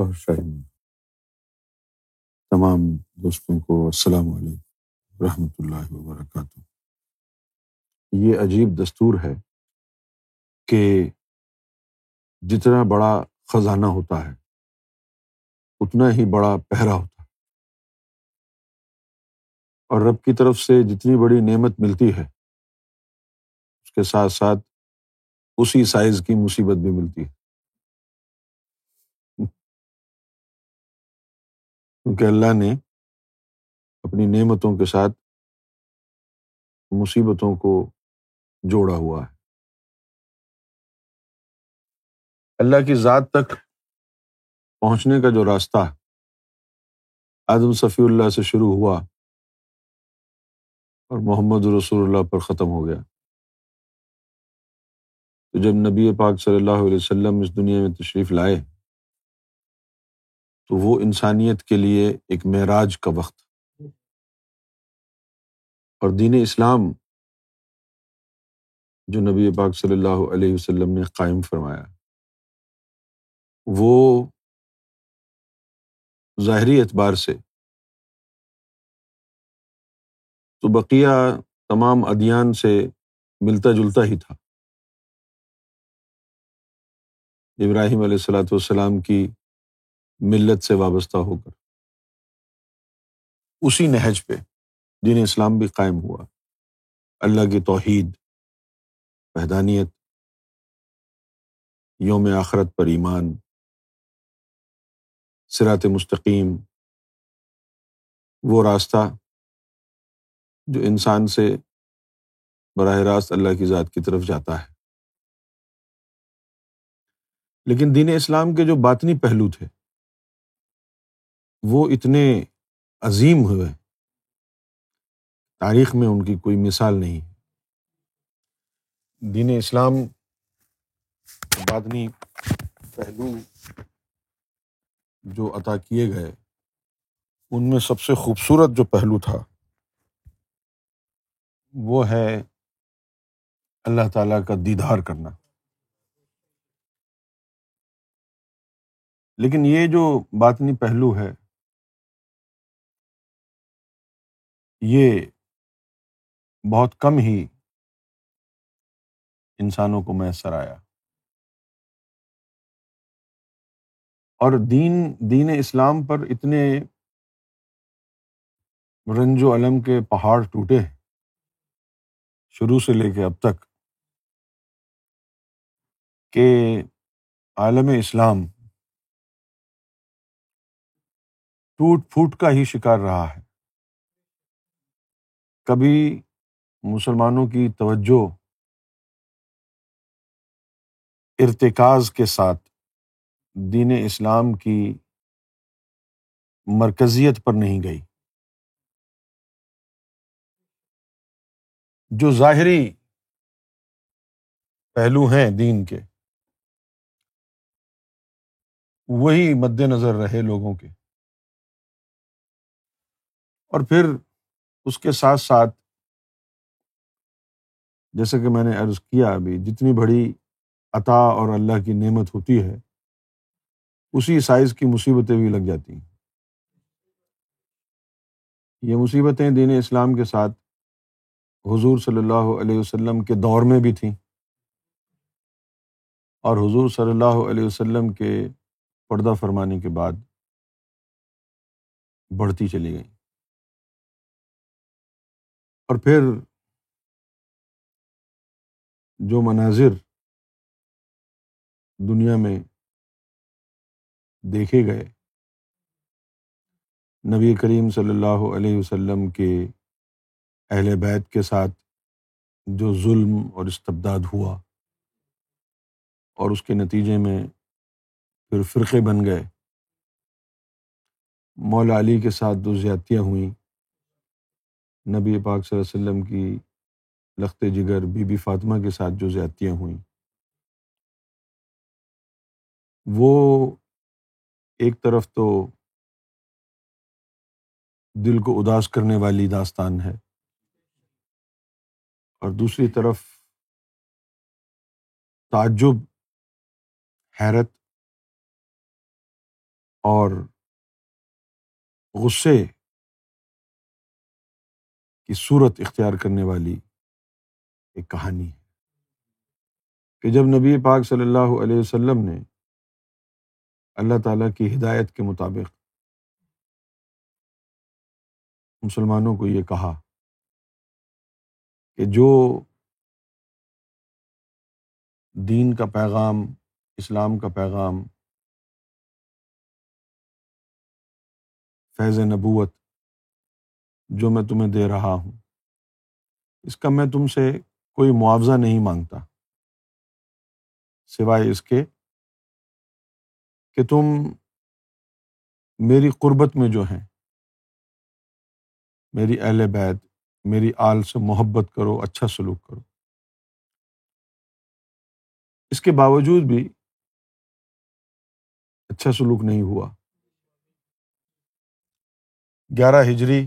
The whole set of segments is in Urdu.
گوہر شاہی میں تمام دوستوں کو السلام علیکم ورحمۃ اللہ وبرکاتہ۔ یہ عجیب دستور ہے کہ جتنا بڑا خزانہ ہوتا ہے اتنا ہی بڑا پہرا ہوتا ہے، اور رب کی طرف سے جتنی بڑی نعمت ملتی ہے اس کے ساتھ ساتھ اسی سائز کی مصیبت بھی ملتی ہے، کیونکہ اللہ نے اپنی نعمتوں کے ساتھ مصیبتوں کو جوڑا ہوا ہے۔ اللہ کی ذات تک پہنچنے کا جو راستہ آدم صفی اللہ سے شروع ہوا اور محمد رسول اللہ پر ختم ہو گیا، تو جب نبی پاک صلی اللہ علیہ وسلم اس دنیا میں تشریف لائے تو وہ انسانیت کے لیے ایک معراج کا وقت، اور دین اسلام جو نبی پاک صلی اللہ علیہ وسلم نے قائم فرمایا وہ ظاہری اعتبار سے تو بقیہ تمام ادیان سے ملتا جلتا ہی تھا۔ ابراہیم علیہ الصلاۃ والسلام کی ملت سے وابستہ ہو کر اسی نہج پہ دین اسلام بھی قائم ہوا، اللہ کی توحید، وحدانیت، یوم آخرت پر ایمان، صراط مستقیم، وہ راستہ جو انسان سے براہ راست اللہ کی ذات کی طرف جاتا ہے۔ لیکن دین اسلام کے جو باطنی پہلو تھے وہ اتنے عظیم ہوئے، تاریخ میں ان کی کوئی مثال نہیں ہے۔ دین اسلام باطنی پہلو جو عطا کیے گئے ان میں سب سے خوبصورت جو پہلو تھا وہ ہے اللہ تعالیٰ کا دیدار کرنا۔ لیکن یہ جو باطنی پہلو ہے یہ بہت کم ہی انسانوں کو میسر آیا، اور دین اسلام پر اتنے رنج و الم کے پہاڑ ٹوٹے ہیں شروع سے لے کے اب تک کہ عالم اسلام ٹوٹ پھوٹ کا ہی شکار رہا ہے۔ کبھی مسلمانوں کی توجہ ارتکاز کے ساتھ دین اسلام کی مرکزیت پر نہیں گئی، جو ظاہری پہلو ہیں دین کے وہی مد نظر رہے لوگوں کے، اور پھر اس کے ساتھ ساتھ جیسے کہ میں نے عرض کیا ابھی، جتنی بڑی عطا اور اللہ کی نعمت ہوتی ہے اسی سائز کی مصیبتیں بھی لگ جاتی ہیں۔ یہ مصیبتیں دین اسلام کے ساتھ حضور صلی اللہ علیہ وسلم کے دور میں بھی تھیں، اور حضور صلی اللہ علیہ وسلم کے پردہ فرمانے کے بعد بڑھتی چلی گئیں، اور پھر جو مناظر دنیا میں دیکھے گئے نبی کریم صلی اللہ علیہ وسلم کے اہل بیت کے ساتھ جو ظلم اور استبداد ہوا، اور اس کے نتیجے میں پھر فرقے بن گئے، مولا علی کے ساتھ جو زیادتیاں ہوئیں، نبی پاک صلی اللہ علیہ وسلم کی لخت جگر بی بی فاطمہ کے ساتھ جو زیادتیاں ہوئیں، وہ ایک طرف تو دل کو اداس کرنے والی داستان ہے، اور دوسری طرف تعجب، حیرت اور غصے کی صورت اختیار کرنے والی ایک کہانی ہے کہ جب نبی پاک صلی اللہ علیہ وسلم نے اللہ تعالیٰ کی ہدایت کے مطابق مسلمانوں کو یہ کہا کہ جو دین کا پیغام، اسلام کا پیغام، فیض نبوت جو میں تمہیں دے رہا ہوں، اس کا میں تم سے کوئی معاوضہ نہیں مانگتا سوائے اس کے کہ تم میری قربت میں جو ہیں، میری اہل بیت، میری آل سے محبت کرو، اچھا سلوک کرو۔ اس کے باوجود بھی اچھا سلوک نہیں ہوا۔ 11 ہجری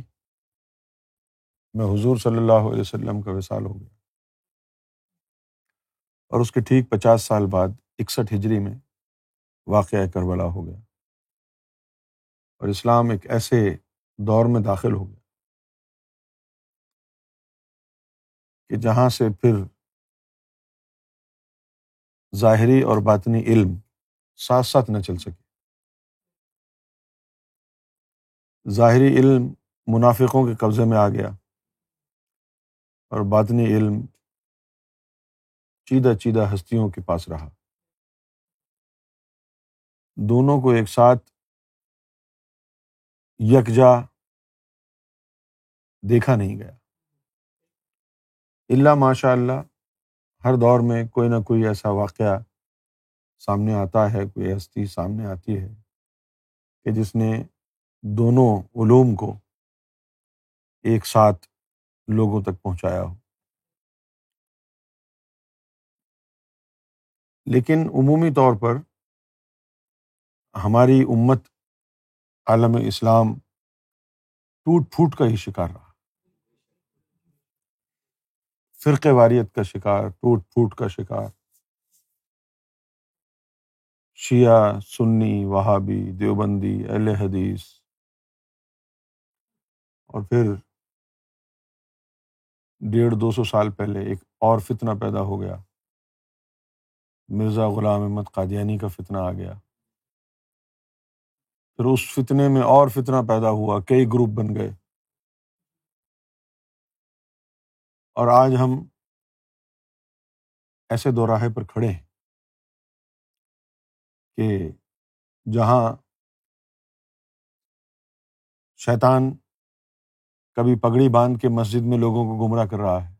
میں حضور صلی اللہ علیہ وسلم کا وصال ہو گیا، اور اس کے ٹھیک 50 سال بعد 61 ہجری میں واقعہ کربلا ہو گیا، اور اسلام ایک ایسے دور میں داخل ہو گیا کہ جہاں سے پھر ظاہری اور باطنی علم ساتھ ساتھ نہ چل سکے۔ ظاہری علم منافقوں کے قبضے میں آ گیا، اور باطنی علم چیدہ چیدہ ہستیوں کے پاس رہا۔ دونوں کو ایک ساتھ یکجا دیکھا نہیں گیا۔ الا ماشاء اللہ، ہر دور میں کوئی نہ کوئی ایسا واقعہ سامنے آتا ہے، کوئی ہستی سامنے آتی ہے کہ جس نے دونوں علوم کو ایک ساتھ لوگوں تک پہنچایا ہو۔ لیکن عمومی طور پر ہماری امت، عالم اسلام، ٹوٹ پھوٹ کا ہی شکار رہا، فرقے واریت کا شکار، ٹوٹ پھوٹ کا شکار۔ شیعہ، سنی، وہابی، دیوبندی، اہل حدیث، اور پھر 150-200 سال پہلے ایک اور فتنہ پیدا ہو گیا، مرزا غلام احمد قادیانی کا فتنہ آ گیا۔ پھر اس فتنے میں اور فتنہ پیدا ہوا، کئی گروپ بن گئے، اور آج ہم ایسے دوراہے پر کھڑے ہیں کہ جہاں شیطان کبھی پگڑی باندھ کے مسجد میں لوگوں کو گمراہ کر رہا ہے،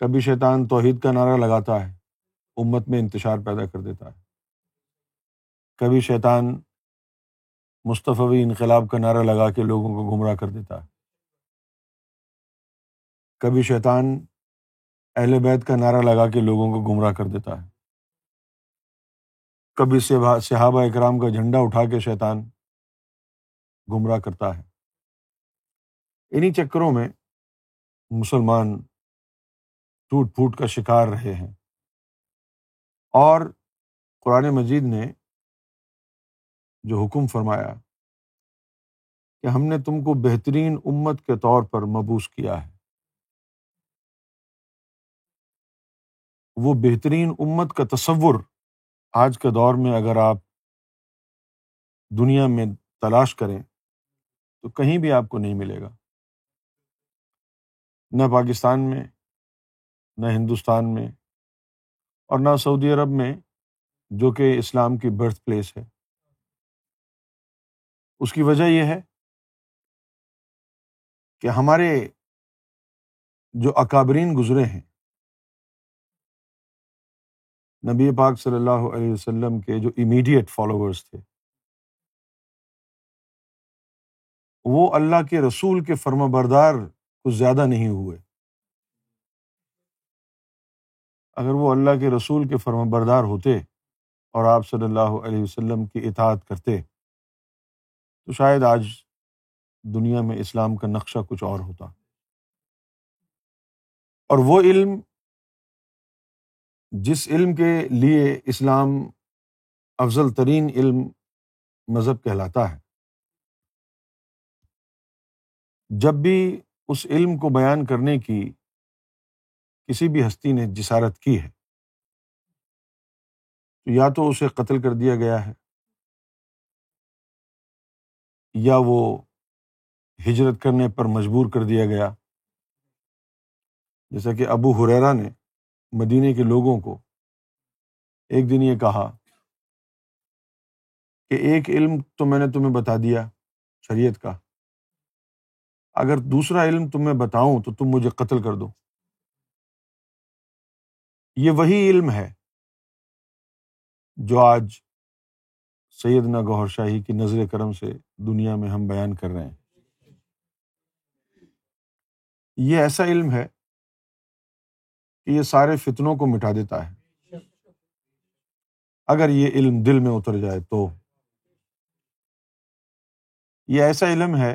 کبھی شیطان توحید کا نعرہ لگاتا ہے، امت میں انتشار پیدا کر دیتا ہے، کبھی شیطان مصطفی انقلاب کا نعرہ لگا کے لوگوں کو گمراہ کر دیتا ہے، کبھی شیطان اہل بیت کا نعرہ لگا کے لوگوں کو گمراہ کر دیتا ہے، کبھی صحابہ اکرام کا جھنڈا اٹھا کے شیطان گمراہ کرتا ہے۔ انہی چکروں میں مسلمان ٹوٹ پھوٹ کا شکار رہے ہیں، اور قرآن مجید نے جو حکم فرمایا کہ ہم نے تم کو بہترین امت کے طور پر مبعوث کیا ہے، وہ بہترین امت کا تصور آج کے دور میں اگر آپ دنیا میں تلاش کریں تو کہیں بھی آپ کو نہیں ملے گا، نہ پاکستان میں، نہ ہندوستان میں، اور نہ سعودی عرب میں جو کہ اسلام کی برتھ پلیس ہے۔ اس کی وجہ یہ ہے کہ ہمارے جو اکابرین گزرے ہیں، نبی پاک صلی اللہ علیہ وسلم کے جو امیڈیٹ فالوورز تھے، وہ اللہ کے رسول کے فرما بردار کچھ زیادہ نہیں ہوئے۔ اگر وہ اللہ کے رسول کے فرما بردار ہوتے اور آپ صلی اللہ علیہ وسلم کی اطاعت کرتے تو شاید آج دنیا میں اسلام کا نقشہ کچھ اور ہوتا، اور وہ علم جس علم کے لیے اسلام افضل ترین علم مذہب کہلاتا ہے۔ جب بھی اس علم کو بیان کرنے کی کسی بھی ہستی نے جسارت کی ہے تو یا تو اسے قتل کر دیا گیا ہے، یا وہ ہجرت کرنے پر مجبور کر دیا گیا، جیسا کہ ابو ہریرہ نے مدینے کے لوگوں کو ایک دن یہ کہا کہ ایک علم تو میں نے تمہیں بتا دیا شریعت کا، اگر دوسرا علم تمہیں بتاؤں تو تم مجھے قتل کر دو۔ یہ وہی علم ہے جو آج سیدنا گوہر شاہی کی نظر کرم سے دنیا میں ہم بیان کر رہے ہیں۔ یہ ایسا علم ہے کہ یہ سارے فتنوں کو مٹا دیتا ہے، اگر یہ علم دل میں اتر جائے تو۔ یہ ایسا علم ہے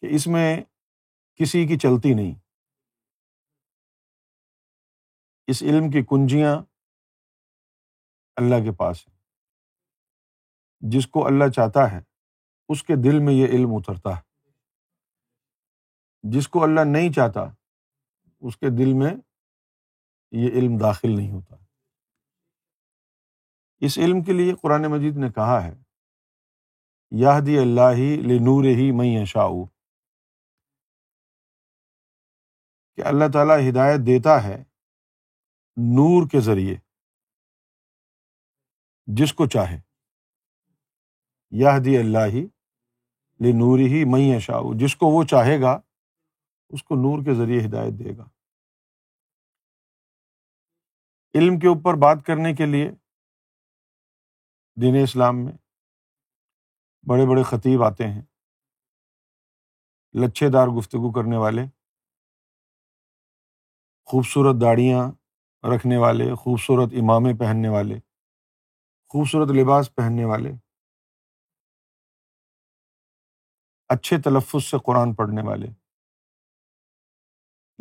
کہ اس میں کسی کی چلتی نہیں، اس علم کی کنجیاں اللہ کے پاس ہیں، جس کو اللہ چاہتا ہے اس کے دل میں یہ علم اترتا ہے، جس کو اللہ نہیں چاہتا اس کے دل میں یہ علم داخل نہیں ہوتا۔ اس علم کے لیے قرآن مجید نے کہا ہے یہدی اللہ لنورہ من یشاء، کہ اللہ تعالیٰ ہدایت دیتا ہے نور کے ذریعے جس کو چاہے۔ یہدی اللہ لنورہ من یشاء، جس کو وہ چاہے گا اس کو نور کے ذریعے ہدایت دے گا۔ علم کے اوپر بات کرنے کے لیے دین اسلام میں بڑے بڑے خطیب آتے ہیں، لچھے دار گفتگو کرنے والے، خوبصورت داڑیاں رکھنے والے، خوبصورت امامیں پہننے والے، خوبصورت لباس پہننے والے، اچھے تلفظ سے قرآن پڑھنے والے،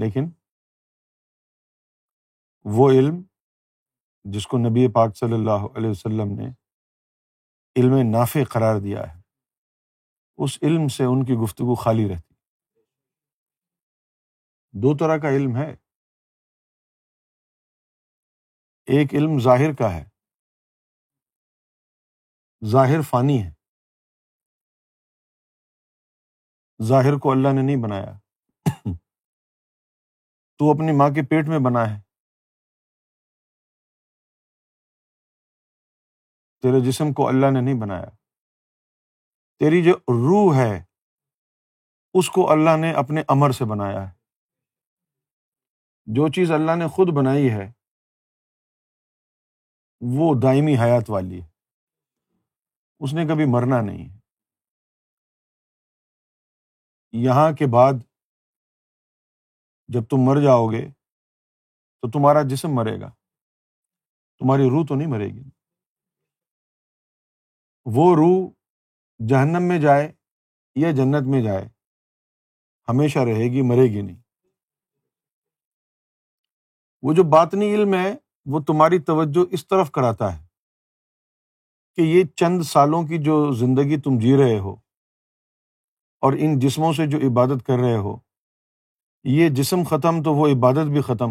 لیکن وہ علم جس کو نبی پاک صلی اللہ علیہ وسلم نے علم نافع قرار دیا ہے، اس علم سے ان کی گفتگو خالی رہتی۔ دو طرح کا علم ہے، ایک علم ظاہر کا ہے، ظاہر فانی ہے، ظاہر کو اللہ نے نہیں بنایا، تو اپنی ماں کے پیٹ میں بنا ہے، تیرے جسم کو اللہ نے نہیں بنایا، تیری جو روح ہے اس کو اللہ نے اپنے امر سے بنایا ہے۔ جو چیز اللہ نے خود بنائی ہے وہ دائمی حیات والی ہے، اس نے کبھی مرنا نہیں ہے۔ یہاں کے بعد جب تم مر جاؤ گے تو تمہارا جسم مرے گا، تمہاری روح تو نہیں مرے گی۔ وہ روح جہنم میں جائے یا جنت میں جائے ہمیشہ رہے گی، مرے گی نہیں۔ وہ جو باطنی علم ہے وہ تمہاری توجہ اس طرف کراتا ہے کہ یہ چند سالوں کی جو زندگی تم جی رہے ہو اور ان جسموں سے جو عبادت کر رہے ہو، یہ جسم ختم تو وہ عبادت بھی ختم۔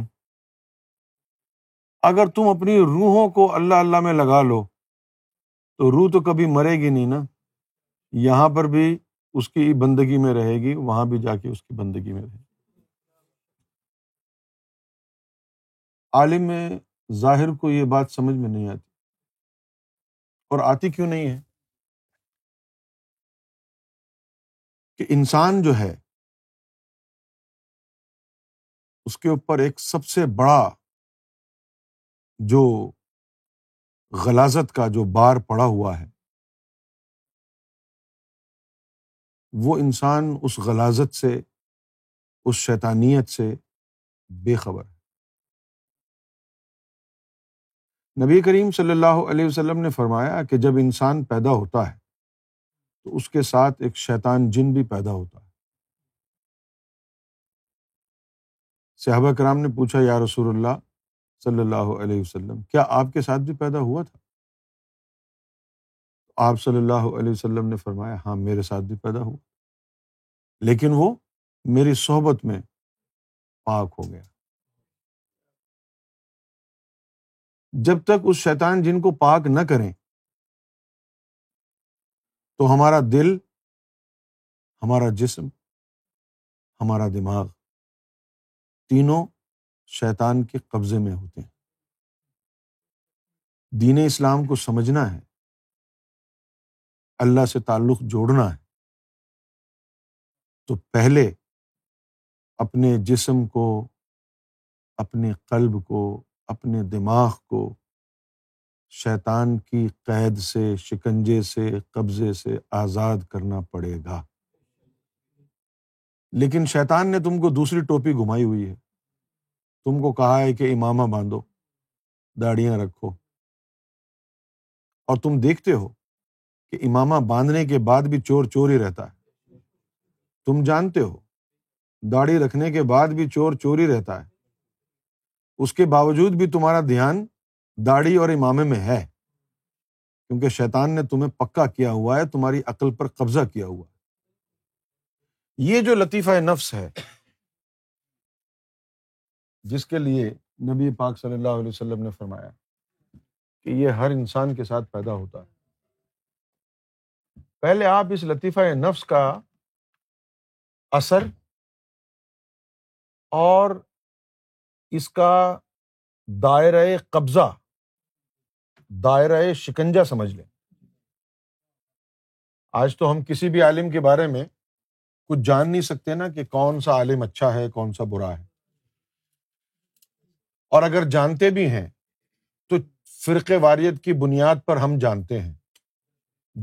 اگر تم اپنی روحوں کو اللہ اللہ میں لگا لو تو روح تو کبھی مرے گی نہیں نا، یہاں پر بھی اس کی بندگی میں رہے گی، وہاں بھی جا کے اس کی بندگی میں رہے گی۔ عالم ظاہر کو یہ بات سمجھ میں نہیں آتی، اور آتی کیوں نہیں ہے؟ کہ انسان جو ہے اس کے اوپر ایک سب سے بڑا جو غلاظت کا جو بار پڑا ہوا ہے، وہ انسان اس غلاظت سے، اس شیطانیت سے بے خبر ہے۔ نبی کریم صلی اللہ علیہ وسلم نے فرمایا کہ جب انسان پیدا ہوتا ہے تو اس کے ساتھ ایک شیطان جن بھی پیدا ہوتا ہے۔ صحابہ کرام نے پوچھا یا رسول اللہ صلی اللہ علیہ وسلم، کیا آپ کے ساتھ بھی پیدا ہوا تھا؟ آپ صلی اللہ علیہ وسلم نے فرمایا ہاں میرے ساتھ بھی پیدا ہوا، لیکن وہ میری صحبت میں پاک ہو گیا۔ جب تک اس شیطان جن کو پاک نہ کریں تو ہمارا دل، ہمارا جسم، ہمارا دماغ تینوں شیطان کے قبضے میں ہوتے ہیں۔ دین اسلام کو سمجھنا ہے، اللہ سے تعلق جوڑنا ہے تو پہلے اپنے جسم کو، اپنے قلب کو، اپنے دماغ کو شیطان کی قید سے، شکنجے سے، قبضے سے آزاد کرنا پڑے گا۔ لیکن شیطان نے تم کو دوسری ٹوپی گھمائی ہوئی ہے، تم کو کہا ہے کہ امامہ باندھو، داڑیاں رکھو، اور تم دیکھتے ہو کہ امامہ باندھنے کے بعد بھی چور چور ہی رہتا ہے، تم جانتے ہو داڑھی رکھنے کے بعد بھی چور چور ہی رہتا ہے، اس کے باوجود بھی تمہارا دھیان داڑھی اور امامے میں ہے، کیونکہ شیطان نے تمہیں پکا کیا ہوا ہے، تمہاری عقل پر قبضہ کیا ہوا ہے۔ یہ جو لطیفہ نفس ہے جس کے لیے نبی پاک صلی اللہ علیہ وسلم نے فرمایا کہ یہ ہر انسان کے ساتھ پیدا ہوتا ہے، پہلے آپ اس لطیفہ نفس کا اثر اور اس کا دائرہ قبضہ، دائرہ شکنجہ سمجھ لیں۔ آج تو ہم کسی بھی عالم کے بارے میں کچھ جان نہیں سکتے نا کہ کون سا عالم اچھا ہے، کون سا برا ہے، اور اگر جانتے بھی ہیں تو فرقے واریت کی بنیاد پر ہم جانتے ہیں،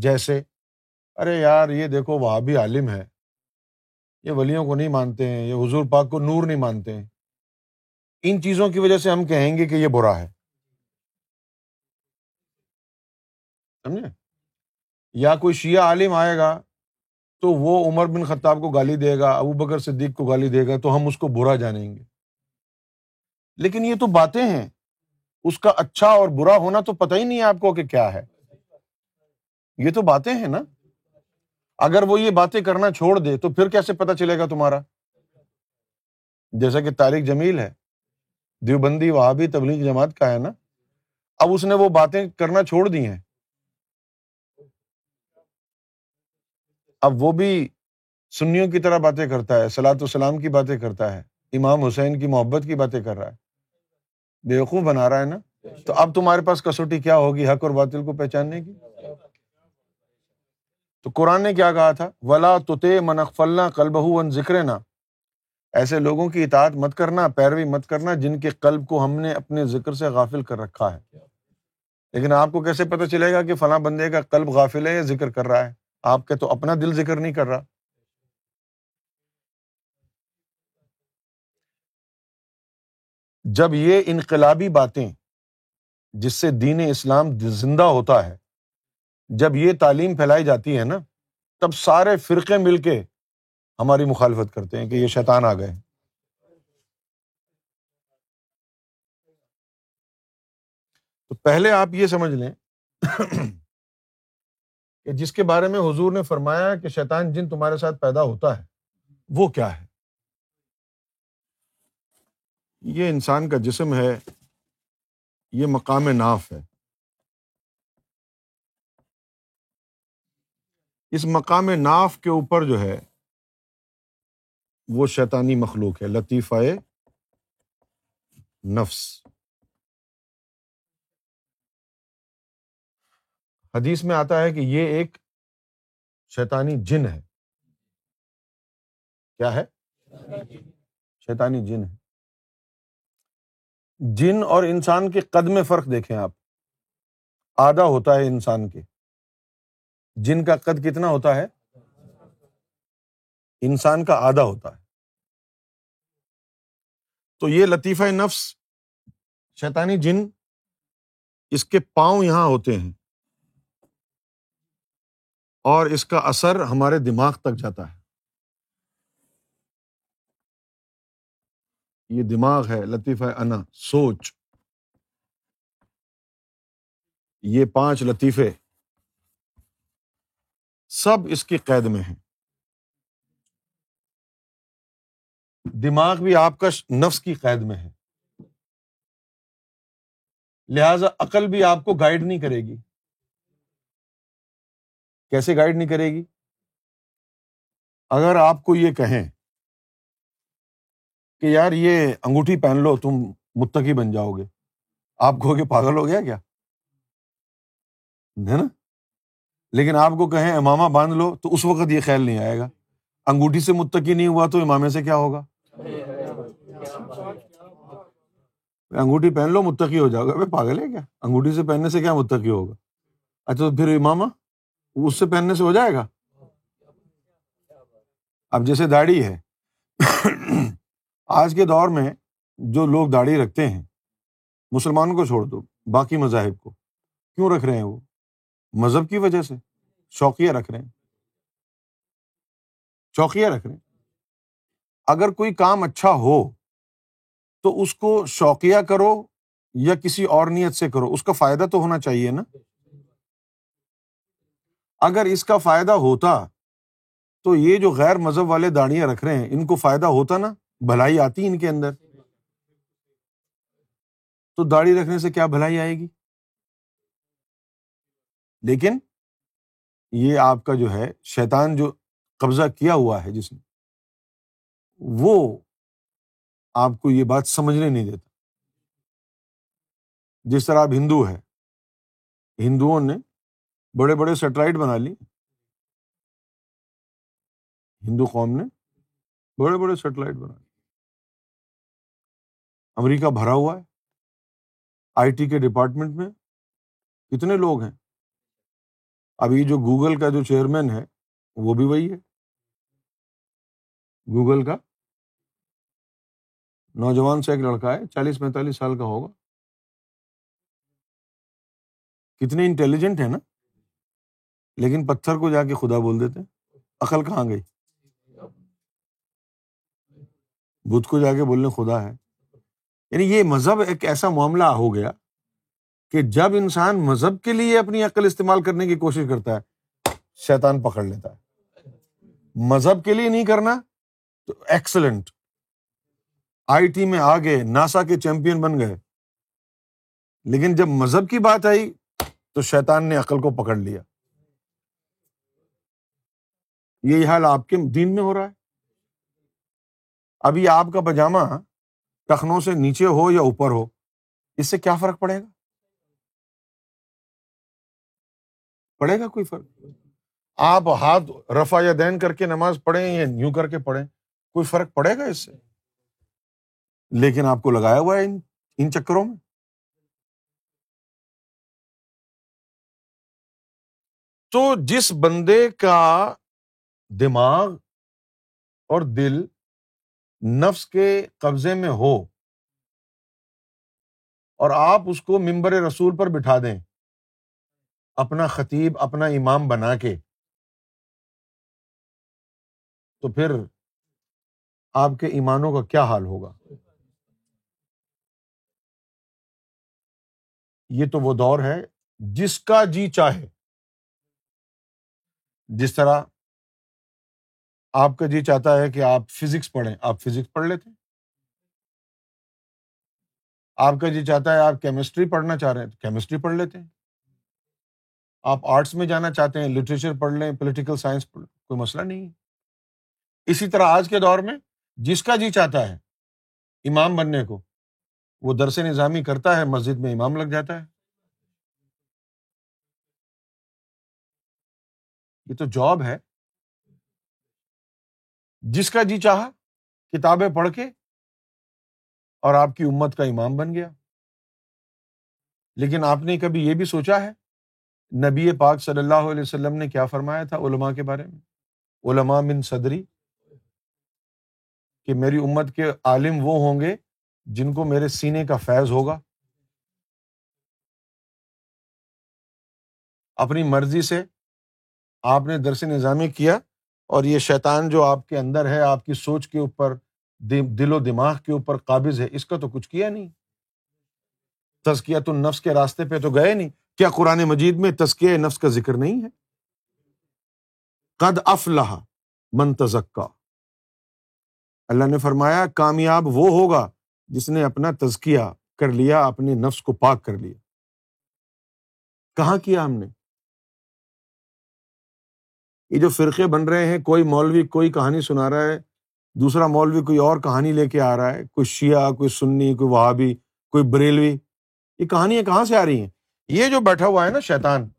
جیسے ارے یار یہ دیکھو وہابی عالم ہے، یہ ولیوں کو نہیں مانتے ہیں، یہ حضور پاک کو نور نہیں مانتے ہیں، ان چیزوں کی وجہ سے ہم کہیں گے کہ یہ برا ہے، سمجھے؟ یا کوئی شیعہ عالم آئے گا تو وہ عمر بن خطاب کو گالی دے گا، ابو بکر صدیق کو گالی دے گا تو ہم اس کو برا جانیں گے۔ لیکن یہ تو باتیں ہیں، اس کا اچھا اور برا ہونا تو پتہ ہی نہیں ہے آپ کو کہ کیا ہے، یہ تو باتیں ہیں نا۔ اگر وہ یہ باتیں کرنا چھوڑ دے تو پھر کیسے پتہ چلے گا تمہارا؟ جیسا کہ طارق جمیل ہے، دیوبندی وہابی تبلیغ جماعت کا ہے نا، اب اس نے وہ باتیں کرنا چھوڑ دی ہیں، اب وہ بھی سنیوں کی طرح باتیں کرتا ہے، صلاۃ و سلام کی باتیں کرتا ہے، امام حسین کی محبت کی باتیں کر رہا ہے، بیوقوف بنا رہا ہے نا۔ تو اب تمہارے پاس کسوٹی کیا ہوگی حق اور باطل کو پہچاننے کی؟ تو قرآن نے کیا کہا تھا، وَلَا تُطِعْ مَنْ أَغْفَلْنَا قَلْبَهُ عَنْ ذِكْرِنَا، ایسے لوگوں کی اطاعت مت کرنا، پیروی مت کرنا جن کے قلب کو ہم نے اپنے ذکر سے غافل کر رکھا ہے۔ لیکن آپ کو کیسے پتہ چلے گا کہ فلاں بندے کا قلب غافل ہے یا ذکر کر رہا ہے؟ آپ کا تو اپنا دل ذکر نہیں کر رہا۔ جب یہ انقلابی باتیں جس سے دین اسلام زندہ ہوتا ہے، جب یہ تعلیم پھیلائی جاتی ہے نا، تب سارے فرقے مل کے ہماری مخالفت کرتے ہیں کہ یہ شیطان آ گئے۔ تو پہلے آپ یہ سمجھ لیں کہ جس کے بارے میں حضور نے فرمایا کہ شیطان جن تمہارے ساتھ پیدا ہوتا ہے وہ کیا ہے۔ یہ انسان کا جسم ہے، یہ مقام ناف ہے، اس مقام ناف کے اوپر جو ہے وہ شیطانی مخلوق ہے، لطیفہ نفس۔ حدیث میں آتا ہے کہ یہ ایک شیطانی جن ہے۔ کیا ہے؟ شیطانی جن ہے۔ جن اور انسان کے قد میں فرق دیکھیں آپ، آدھا ہوتا ہے انسان کے، جن کا قد کتنا ہوتا ہے؟ انسان کا آدھا ہوتا ہے۔ تو یہ لطیفہ نفس شیطانی جن، اس کے پاؤں یہاں ہوتے ہیں اور اس کا اثر ہمارے دماغ تک جاتا ہے۔ یہ دماغ ہے، لطیفہ انا، سوچ۔ یہ پانچ لطیفے سب اس کی قید میں ہیں۔ دماغ بھی آپ کا نفس کی قید میں ہے، لہٰذا عقل بھی آپ کو گائیڈ نہیں کرے گی۔ کیسے گائیڈ نہیں کرے گی؟ اگر آپ کو یہ کہیں کہ یار یہ انگوٹھی پہن لو تم متقی بن جاؤ گے، آپ کہو گے پاگل ہو گیا کیا، ہے نا؟ لیکن آپ کو کہیں امامہ باندھ لو تو اس وقت یہ خیال نہیں آئے گا، انگوٹھی سے متقی نہیں ہوا تو امامے سے کیا ہوگا؟ انگوٹھی پہن لو متقی ہو جاؤ گے، بھائی پاگل ہے کیا؟ انگوٹھی سے پہننے سے کیا متقی ہوگا؟ اچھا تو پھر امامہ اس سے پہننے سے ہو جائے گا؟ اب جیسے داڑھی ہے، آج کے دور میں جو لوگ داڑھی رکھتے ہیں، مسلمانوں کو چھوڑ دو باقی مذاہب کو، کیوں رکھ رہے ہیں؟ وہ مذہب کی وجہ سے شوقیہ رکھ رہے ہیں، شوقیہ رکھ رہے ہیں۔ اگر کوئی کام اچھا ہو تو اس کو شوقیہ کرو یا کسی اور نیت سے کرو، اس کا فائدہ تو ہونا چاہیے نا۔ اگر اس کا فائدہ ہوتا تو یہ جو غیر مذہب والے داڑیاں رکھ رہے ہیں ان کو فائدہ ہوتا نا، بھلائی آتی ان کے اندر، تو داڑھی رکھنے سے کیا بھلائی آئے گی؟ لیکن یہ آپ کا جو ہے شیطان جو قبضہ کیا ہوا ہے جس نے، وہ آپ کو یہ بات سمجھنے نہیں دیتا۔ جس طرح آپ ہندو ہے، ہندوؤں نے بڑے بڑے سیٹلائٹ بنا لیے، ہندو قوم نے بڑے بڑے سیٹلائٹ بنا لیے، امریکہ بھرا ہوا ہے، آئی ٹی کے ڈپارٹمنٹ میں کتنے لوگ ہیں۔ ابھی جو گوگل کا جو چیئرمین ہے وہ بھی وہی ہے، گوگل کا نوجوان سے ایک لڑکا ہے 40-45 سال کا ہوگا، کتنے انٹیلیجنٹ ہے نا، لیکن پتھر کو جا کے خدا بول دیتے، عقل کہاں گئی؟ بدھ کو جا کے بولنے خدا ہے۔ یعنی یہ مذہب ایک ایسا معاملہ ہو گیا کہ جب انسان مذہب کے لیے اپنی عقل استعمال کرنے کی کوشش کرتا ہے شیطان پکڑ لیتا ہے۔ مذہب کے لیے نہیں کرنا تو ایکسلنٹ، آئی ٹی میں آ گئے، ناسا کے چیمپئن بن گئے، لیکن جب مذہب کی بات آئی تو شیطان نے عقل کو پکڑ لیا۔ یہی حال آپ کے دین میں ہو رہا ہے۔ ابھی آپ کا پاجامہ ٹخنوں سے نیچے ہو یا اوپر ہو، اس سے کیا فرق پڑے گا؟ پڑے گا کوئی فرق؟ آپ ہاتھ رفع یدین کر کے نماز پڑھیں یا یوں کر کے پڑھیں، کوئی فرق پڑے گا اس سے؟ لیکن آپ کو لگایا ہوا ہے ان چکروں میں۔ تو جس بندے کا دماغ اور دل نفس کے قبضے میں ہو اور آپ اس کو منبر رسول پر بٹھا دیں، اپنا خطیب اپنا امام بنا کے، تو پھر آپ کے ایمانوں کا کیا حال ہوگا؟ یہ تو وہ دور ہے جس کا جی چاہے، جس طرح آپ کا جی چاہتا ہے کہ آپ فزکس پڑھیں، آپ فزکس پڑھ لیتے ہیں، آپ کا جی چاہتا ہے آپ کیمسٹری پڑھنا چاہ رہے ہیں تو کیمسٹری پڑھ لیتے ہیں، آپ آرٹس میں جانا چاہتے ہیں لٹریچر پڑھ لیں، پولیٹیکل سائنس پڑھ لیں، کوئی مسئلہ نہیں ہے۔ اسی طرح آج کے دور میں جس کا جی چاہتا ہے امام بننے کو، وہ درس نظامی کرتا ہے، مسجد میں امام لگ جاتا ہے۔ یہ تو جاب ہے۔ جس کا جی چاہا کتابیں پڑھ کے اور آپ کی امت کا امام بن گیا۔ لیکن آپ نے کبھی یہ بھی سوچا ہے نبی پاک صلی اللہ علیہ وسلم نے کیا فرمایا تھا علماء کے بارے میں؟ علماء من صدری، کہ میری امت کے عالم وہ ہوں گے جن کو میرے سینے کا فیض ہوگا۔ اپنی مرضی سے آپ نے درس نظامی کیا، اور یہ شیطان جو آپ کے اندر ہے، آپ کی سوچ کے اوپر، دل و دماغ کے اوپر قابض ہے، اس کا تو کچھ کیا نہیں۔ تزکیۃ النفس کے راستے پہ تو گئے نہیں۔ کیا قرآن مجید میں تزکیہ نفس کا ذکر نہیں ہے؟ قد افلح من تزکا، اللہ نے فرمایا کامیاب وہ ہوگا جس نے اپنا تزکیہ کر لیا، اپنے نفس کو پاک کر لیا۔ کہاں کیا ہم نے؟ یہ جو فرقے بن رہے ہیں، کوئی مولوی کوئی کہانی سنا رہا ہے، دوسرا مولوی کوئی اور کہانی لے کے آ رہا ہے، کوئی شیعہ، کوئی سنی، کوئی وہابی، کوئی بریلوی، یہ کہانیاں کہاں سے آ رہی ہیں؟ یہ جو بیٹھا ہوا ہے نا شیطان،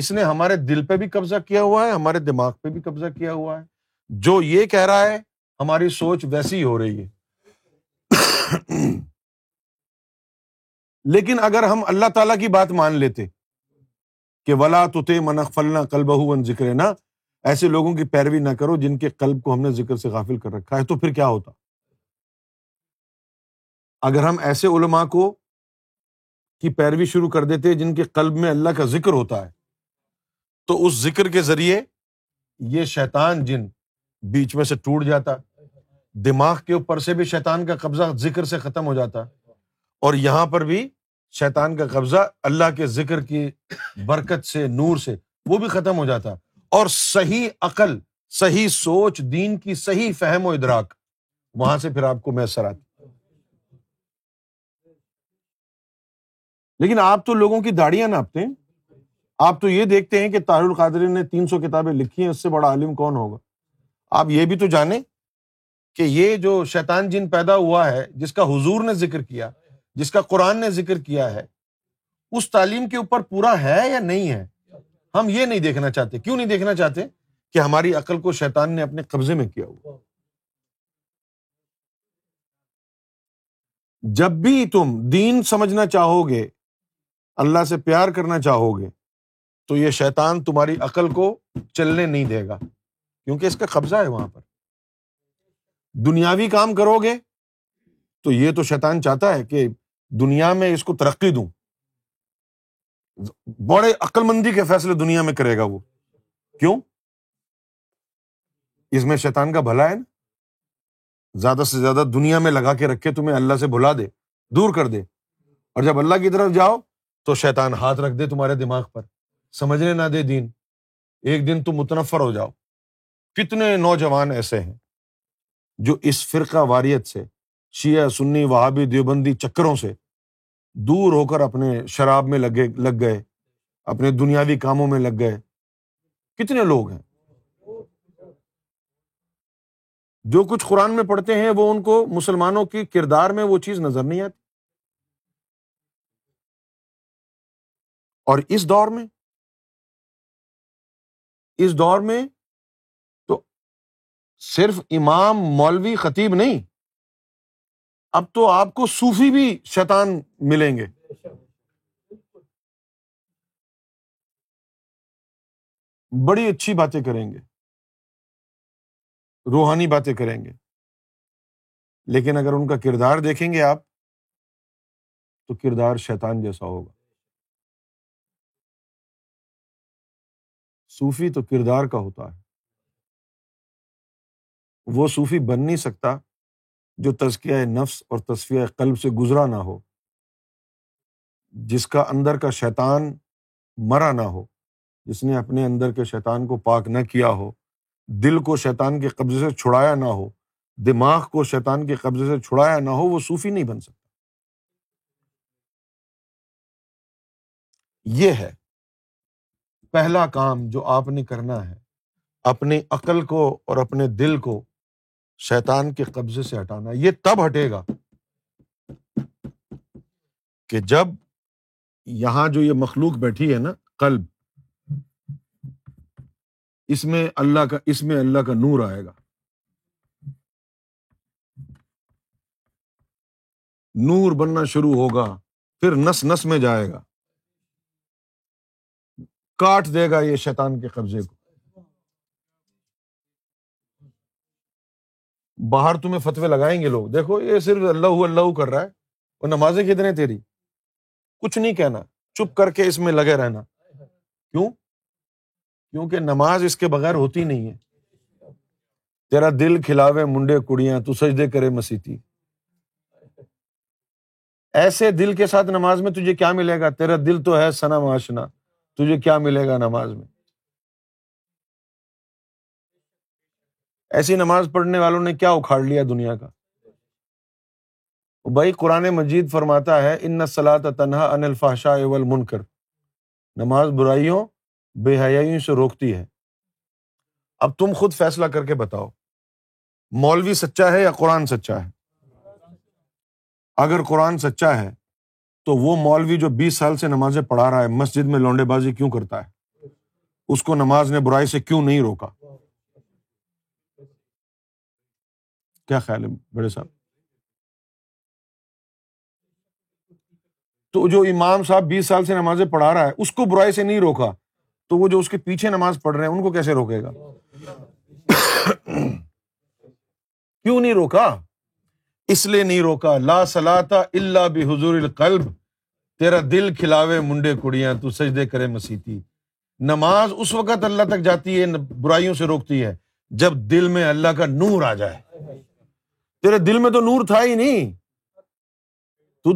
اس نے ہمارے دل پہ بھی قبضہ کیا ہوا ہے، ہمارے دماغ پہ بھی قبضہ کیا ہوا ہے۔ جو یہ کہہ رہا ہے ہماری سوچ ویسی ہو رہی ہے۔ لیکن اگر ہم اللہ تعالیٰ کی بات مان لیتے کہ وَلَا تُطِعْ مَنْ أَغْفَلْنَا قَلْبَهُ عَنْ ذِكْرِنَا، ایسے لوگوں کی پیروی نہ کرو جن کے قلب کو ہم نے ذکر سے غافل کر رکھا ہے، تو پھر کیا ہوتا؟ اگر ہم ایسے علماء کو کی پیروی شروع کر دیتے جن کے قلب میں اللہ کا ذکر ہوتا ہے، تو اس ذکر کے ذریعے یہ شیطان جن بیچ میں سے ٹوٹ جاتا، دماغ کے اوپر سے بھی شیطان کا قبضہ ذکر سے ختم ہو جاتا، اور یہاں پر بھی شیطان کا قبضہ اللہ کے ذکر کی برکت سے، نور سے، وہ بھی ختم ہو جاتا، اور صحیح عقل، صحیح سوچ، دین کی صحیح فہم و ادراک وہاں سے پھر آپ کو میسر آتی۔ لیکن آپ تو لوگوں کی داڑیاں ناپتے ہیں، آپ تو یہ دیکھتے ہیں کہ طاہر القادری نے 300 کتابیں لکھی ہیں، اس سے بڑا عالم کون ہوگا؟ آپ یہ بھی تو جانیں کہ یہ جو شیطان جن پیدا ہوا ہے، جس کا حضور نے ذکر کیا، جس کا قرآن نے ذکر کیا ہے، اس تعلیم کے اوپر پورا ہے یا نہیں ہے؟ ہم یہ نہیں دیکھنا چاہتے۔ کیوں نہیں دیکھنا چاہتے؟ کہ ہماری عقل کو شیطان نے اپنے قبضے میں کیا ہوا۔ جب بھی تم دین سمجھنا چاہو گے، اللہ سے پیار کرنا چاہو گے، تو یہ شیطان تمہاری عقل کو چلنے نہیں دے گا، کیونکہ اس کا قبضہ ہے وہاں پر۔ دنیاوی کام کرو گے تو یہ تو شیطان چاہتا ہے کہ دنیا میں اس کو ترقی دوں، بڑے عقل مندی کے فیصلے دنیا میں کرے گا وہ۔ کیوں؟ اس میں شیطان کا بھلا ہے نا، زیادہ سے زیادہ دنیا میں لگا کے رکھے، تمہیں اللہ سے بھلا دے، دور کر دے، اور جب اللہ کی طرف جاؤ تو شیطان ہاتھ رکھ دے تمہارے دماغ پر، سمجھنے نہ دے دین، ایک دن تم متنفر ہو جاؤ۔ کتنے نوجوان ایسے ہیں جو اس فرقہ واریت سے، شیعہ، سنی، وہابی، دیوبندی چکروں سے دور ہو کر اپنے شراب میں لگ گئے، اپنے دنیاوی کاموں میں لگ گئے۔ کتنے لوگ ہیں جو کچھ قرآن میں پڑھتے ہیں، وہ ان کو مسلمانوں کے کردار میں وہ چیز نظر نہیں آتی۔ اور اس دور میں صرف امام، مولوی، خطیب نہیں، اب تو آپ کو صوفی بھی شیطان ملیں گے۔ بڑی اچھی باتیں کریں گے، روحانی باتیں کریں گے، لیکن اگر ان کا کردار دیکھیں گے آپ تو کردار شیطان جیسا ہوگا۔ صوفی تو کردار کا ہوتا ہے، وہ صوفی بن نہیں سکتا جو تزکیہ نفس اور تصفیہ قلب سے گزرا نہ ہو، جس کا اندر کا شیطان مرا نہ ہو، جس نے اپنے اندر کے شیطان کو پاک نہ کیا ہو، دل کو شیطان کے قبضے سے چھڑایا نہ ہو، دماغ کو شیطان کے قبضے سے چھڑایا نہ ہو، وہ صوفی نہیں بن سکتا۔ یہ ہے پہلا کام جو آپ نے کرنا ہے، اپنی عقل کو اور اپنے دل کو شیطان کے قبضے سے ہٹانا۔ یہ تب ہٹے گا کہ جب یہاں جو یہ مخلوق بیٹھی ہے نا، قلب، اس میں اللہ کا نور آئے گا، نور بننا شروع ہوگا، پھر نس نس میں جائے گا، کاٹ دے گا یہ شیطان کے قبضے کو۔ باہر تمہیں فتوے لگائیں گے لوگ، دیکھو یہ صرف اللہ اللہ کر رہا ہے، اور نمازیں کتنے تیری، کچھ نہیں کہنا، چپ کر کے اس میں لگے رہنا۔ کیوں؟ کیونکہ نماز اس کے بغیر ہوتی نہیں ہے۔ تیرا دل کھلاوے منڈے کڑیاں، تو سجدے کرے مسیتی، ایسے دل کے ساتھ نماز میں تجھے کیا ملے گا؟ تیرا دل تو ہے ثنا و آشنا، تجھے کیا ملے گا نماز میں؟ ایسی نماز پڑھنے والوں نے کیا اکھاڑ لیا دنیا کا؟ بھائی قرآن مجید فرماتا ہے ان الصلاۃ تنہا عن الفحشاء والمنکر، نماز برائیوں بے حیائیوں سے روکتی ہے۔ اب تم خود فیصلہ کر کے بتاؤ مولوی سچا ہے یا قرآن سچا ہے؟ اگر قرآن سچا ہے تو وہ مولوی جو 20 سال سے نمازیں پڑھا رہا ہے مسجد میں لونڈے بازی کیوں کرتا ہے؟ اس کو نماز نے برائی سے کیوں نہیں روکا؟ کیا خیال ہے بڑے صاحب؟ تو جو امام صاحب 20 سال سے نمازیں پڑھا رہا ہے اس کو برائی سے نہیں روکا تو وہ جو اس کے پیچھے نماز پڑھ رہے ہیں ان کو کیسے روکے گا؟ کیوں نہیں روکا؟ اس لیے نہیں روکا لا صلاۃ الا بحضور القلب، تیرا دل کھلاوے منڈے کڑیاں تو سجدے کرے مسیتی۔ نماز اس وقت اللہ تک جاتی ہے، برائیوں سے روکتی ہے، جب دل میں اللہ کا نور آ جائے۔ تیرے دل میں تو نور تھا ہی نہیں،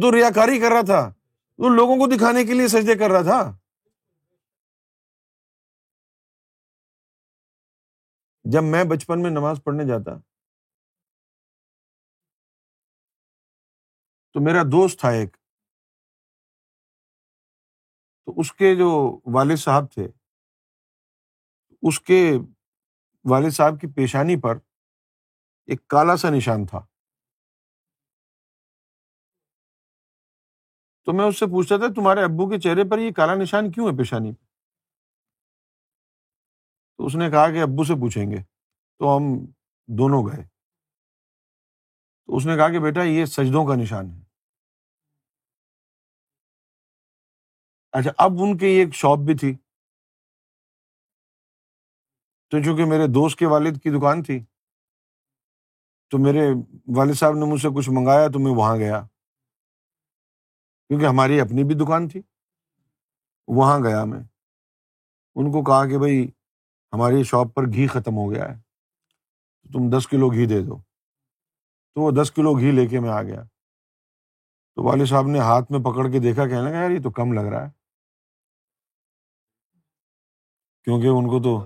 تو ریاکاری کر رہا تھا، تو لوگوں کو دکھانے کے لیے سجدے کر رہا تھا۔ جب میں بچپن میں نماز پڑھنے جاتا تو میرا دوست تھا ایک، تو اس کے جو والد صاحب تھے، اس کے والد صاحب کی پیشانی پر ایک کالا سا نشان تھا۔ تو میں اس سے پوچھتا تھا تمہارے ابو کے چہرے پر یہ کالا نشان کیوں ہے پیشانی پر؟ تو اس نے کہا کہ ابو سے پوچھیں گے۔ تو ہم دونوں گئے، تو اس نے کہا کہ بیٹا یہ سجدوں کا نشان ہے۔ اچھا، اب ان کی ایک شاپ بھی تھی، تو چونکہ میرے دوست کے والد کی دکان تھی تو میرے والد صاحب نے مجھ سے کچھ منگایا تو میں وہاں گیا، کیونکہ ہماری اپنی بھی دکان تھی، وہاں گیا میں۔ ان کو کہا کہ بھائی ہماری شاپ پر گھی ختم ہو گیا ہے، تم 10 کلو گھی دے دو۔ تو وہ 10 کلو گھی لے کے میں آ گیا، تو والد صاحب نے ہاتھ میں پکڑ کے دیکھا، کہنے لگا یار یہ تو کم لگ رہا ہے، کیونکہ ان کو تو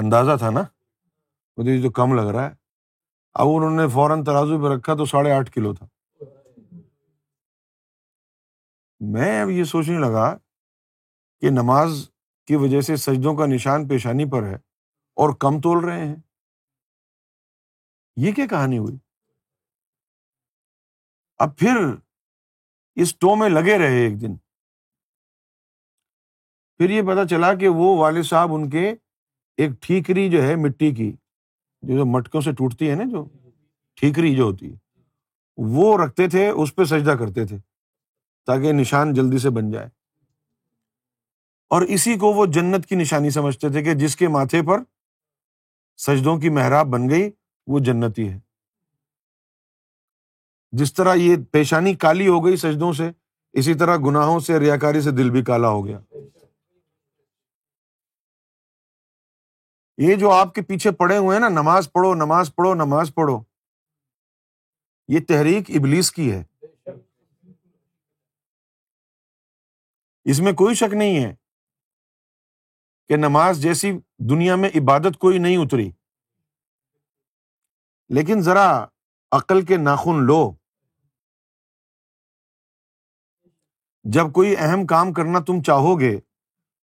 اندازہ تھا نا، مجھے یہ تو کم لگ رہا ہے۔ اب انہوں نے فوراً ترازو پہ رکھا تو 8.5 کلو تھا۔ میں اب یہ سوچنے لگا کہ نماز کی وجہ سے سجدوں کا نشان پیشانی پر ہے اور کم تول رہے ہیں، یہ کیا کہانی ہوئی؟ اب پھر اس ٹو میں لگے رہے ایک دن، پھر یہ پتا چلا کہ وہ والد صاحب ان کے ایک ٹھیکری جو ہے مٹی کی، جو مٹکوں سے ٹوٹتی ہے نا، جو ٹھیکری جو ہوتی ہے، وہ رکھتے تھے، اس پہ سجدہ کرتے تھے تاکہ نشان جلدی سے بن جائے، اور اسی کو وہ جنت کی نشانی سمجھتے تھے کہ جس کے ماتھے پر سجدوں کی محراب بن گئی وہ جنتی ہے۔ جس طرح یہ پیشانی کالی ہو گئی سجدوں سے، اسی طرح گناہوں سے، ریاکاری سے دل بھی کالا ہو گیا۔ یہ جو آپ کے پیچھے پڑے ہوئے ہیں نا، نماز پڑھو نماز پڑھو نماز پڑھو، یہ تحریک ابلیس کی ہے، اس میں کوئی شک نہیں ہے کہ نماز جیسی دنیا میں عبادت کوئی نہیں اتری، لیکن ذرا عقل کے ناخن لو، جب کوئی اہم کام کرنا تم چاہو گے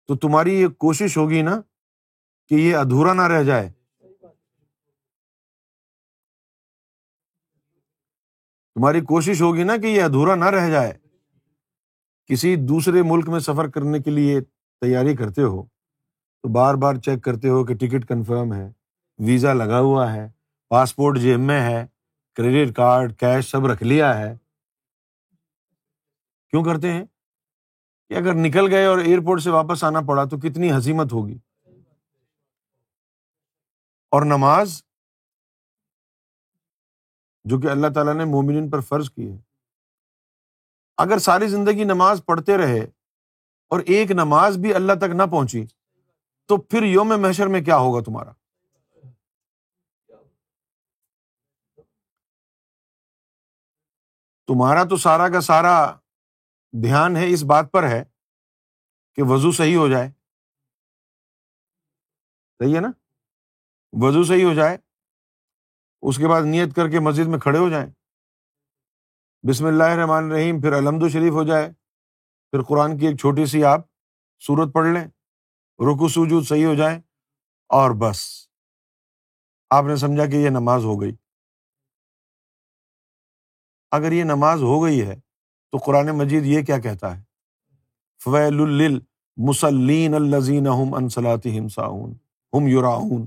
تو تمہاری یہ کوشش ہوگی نا کہ یہ ادھورا نہ رہ جائے۔ تمہاری کوشش ہوگی نا کہ یہ ادھورا نہ رہ جائے۔ کسی دوسرے ملک میں سفر کرنے کے لیے تیاری کرتے ہو تو بار بار چیک کرتے ہو کہ ٹکٹ کنفرم ہے، ویزا لگا ہوا ہے، پاسپورٹ جیب میں ہے، کریڈٹ کارڈ کیش سب رکھ لیا ہے۔ کیوں کرتے ہیں؟ کہ اگر نکل گئے اور ایئرپورٹ سے واپس آنا پڑا تو کتنی ہزیمت ہوگی۔ اور نماز جو کہ اللہ تعالیٰ نے مومنین پر فرض کی ہے، اگر ساری زندگی نماز پڑھتے رہے اور ایک نماز بھی اللہ تک نہ پہنچی تو پھر یوم محشر میں کیا ہوگا تمہارا؟ تمہارا تو سارا کا سارا دھیان ہے اس بات پر ہے کہ وضو صحیح ہو جائے، صحیح ہے نا، وضو صحیح ہو جائے اس کے بعد نیت کر کے مسجد میں کھڑے ہو جائیں، بسم اللہ الرحمن الرحیم، پھر الحمد شریف ہو جائے، پھر قرآن کی ایک چھوٹی سی آپ سورت پڑھ لیں، رکو سجود صحیح ہو جائیں، اور بس آپ نے سمجھا کہ یہ نماز ہو گئی۔ اگر یہ نماز ہو گئی ہے تو قرآن مجید یہ کیا کہتا ہے؟ فویل للمصلین الذین هم عن صلاتهم ساہون هم یراؤون،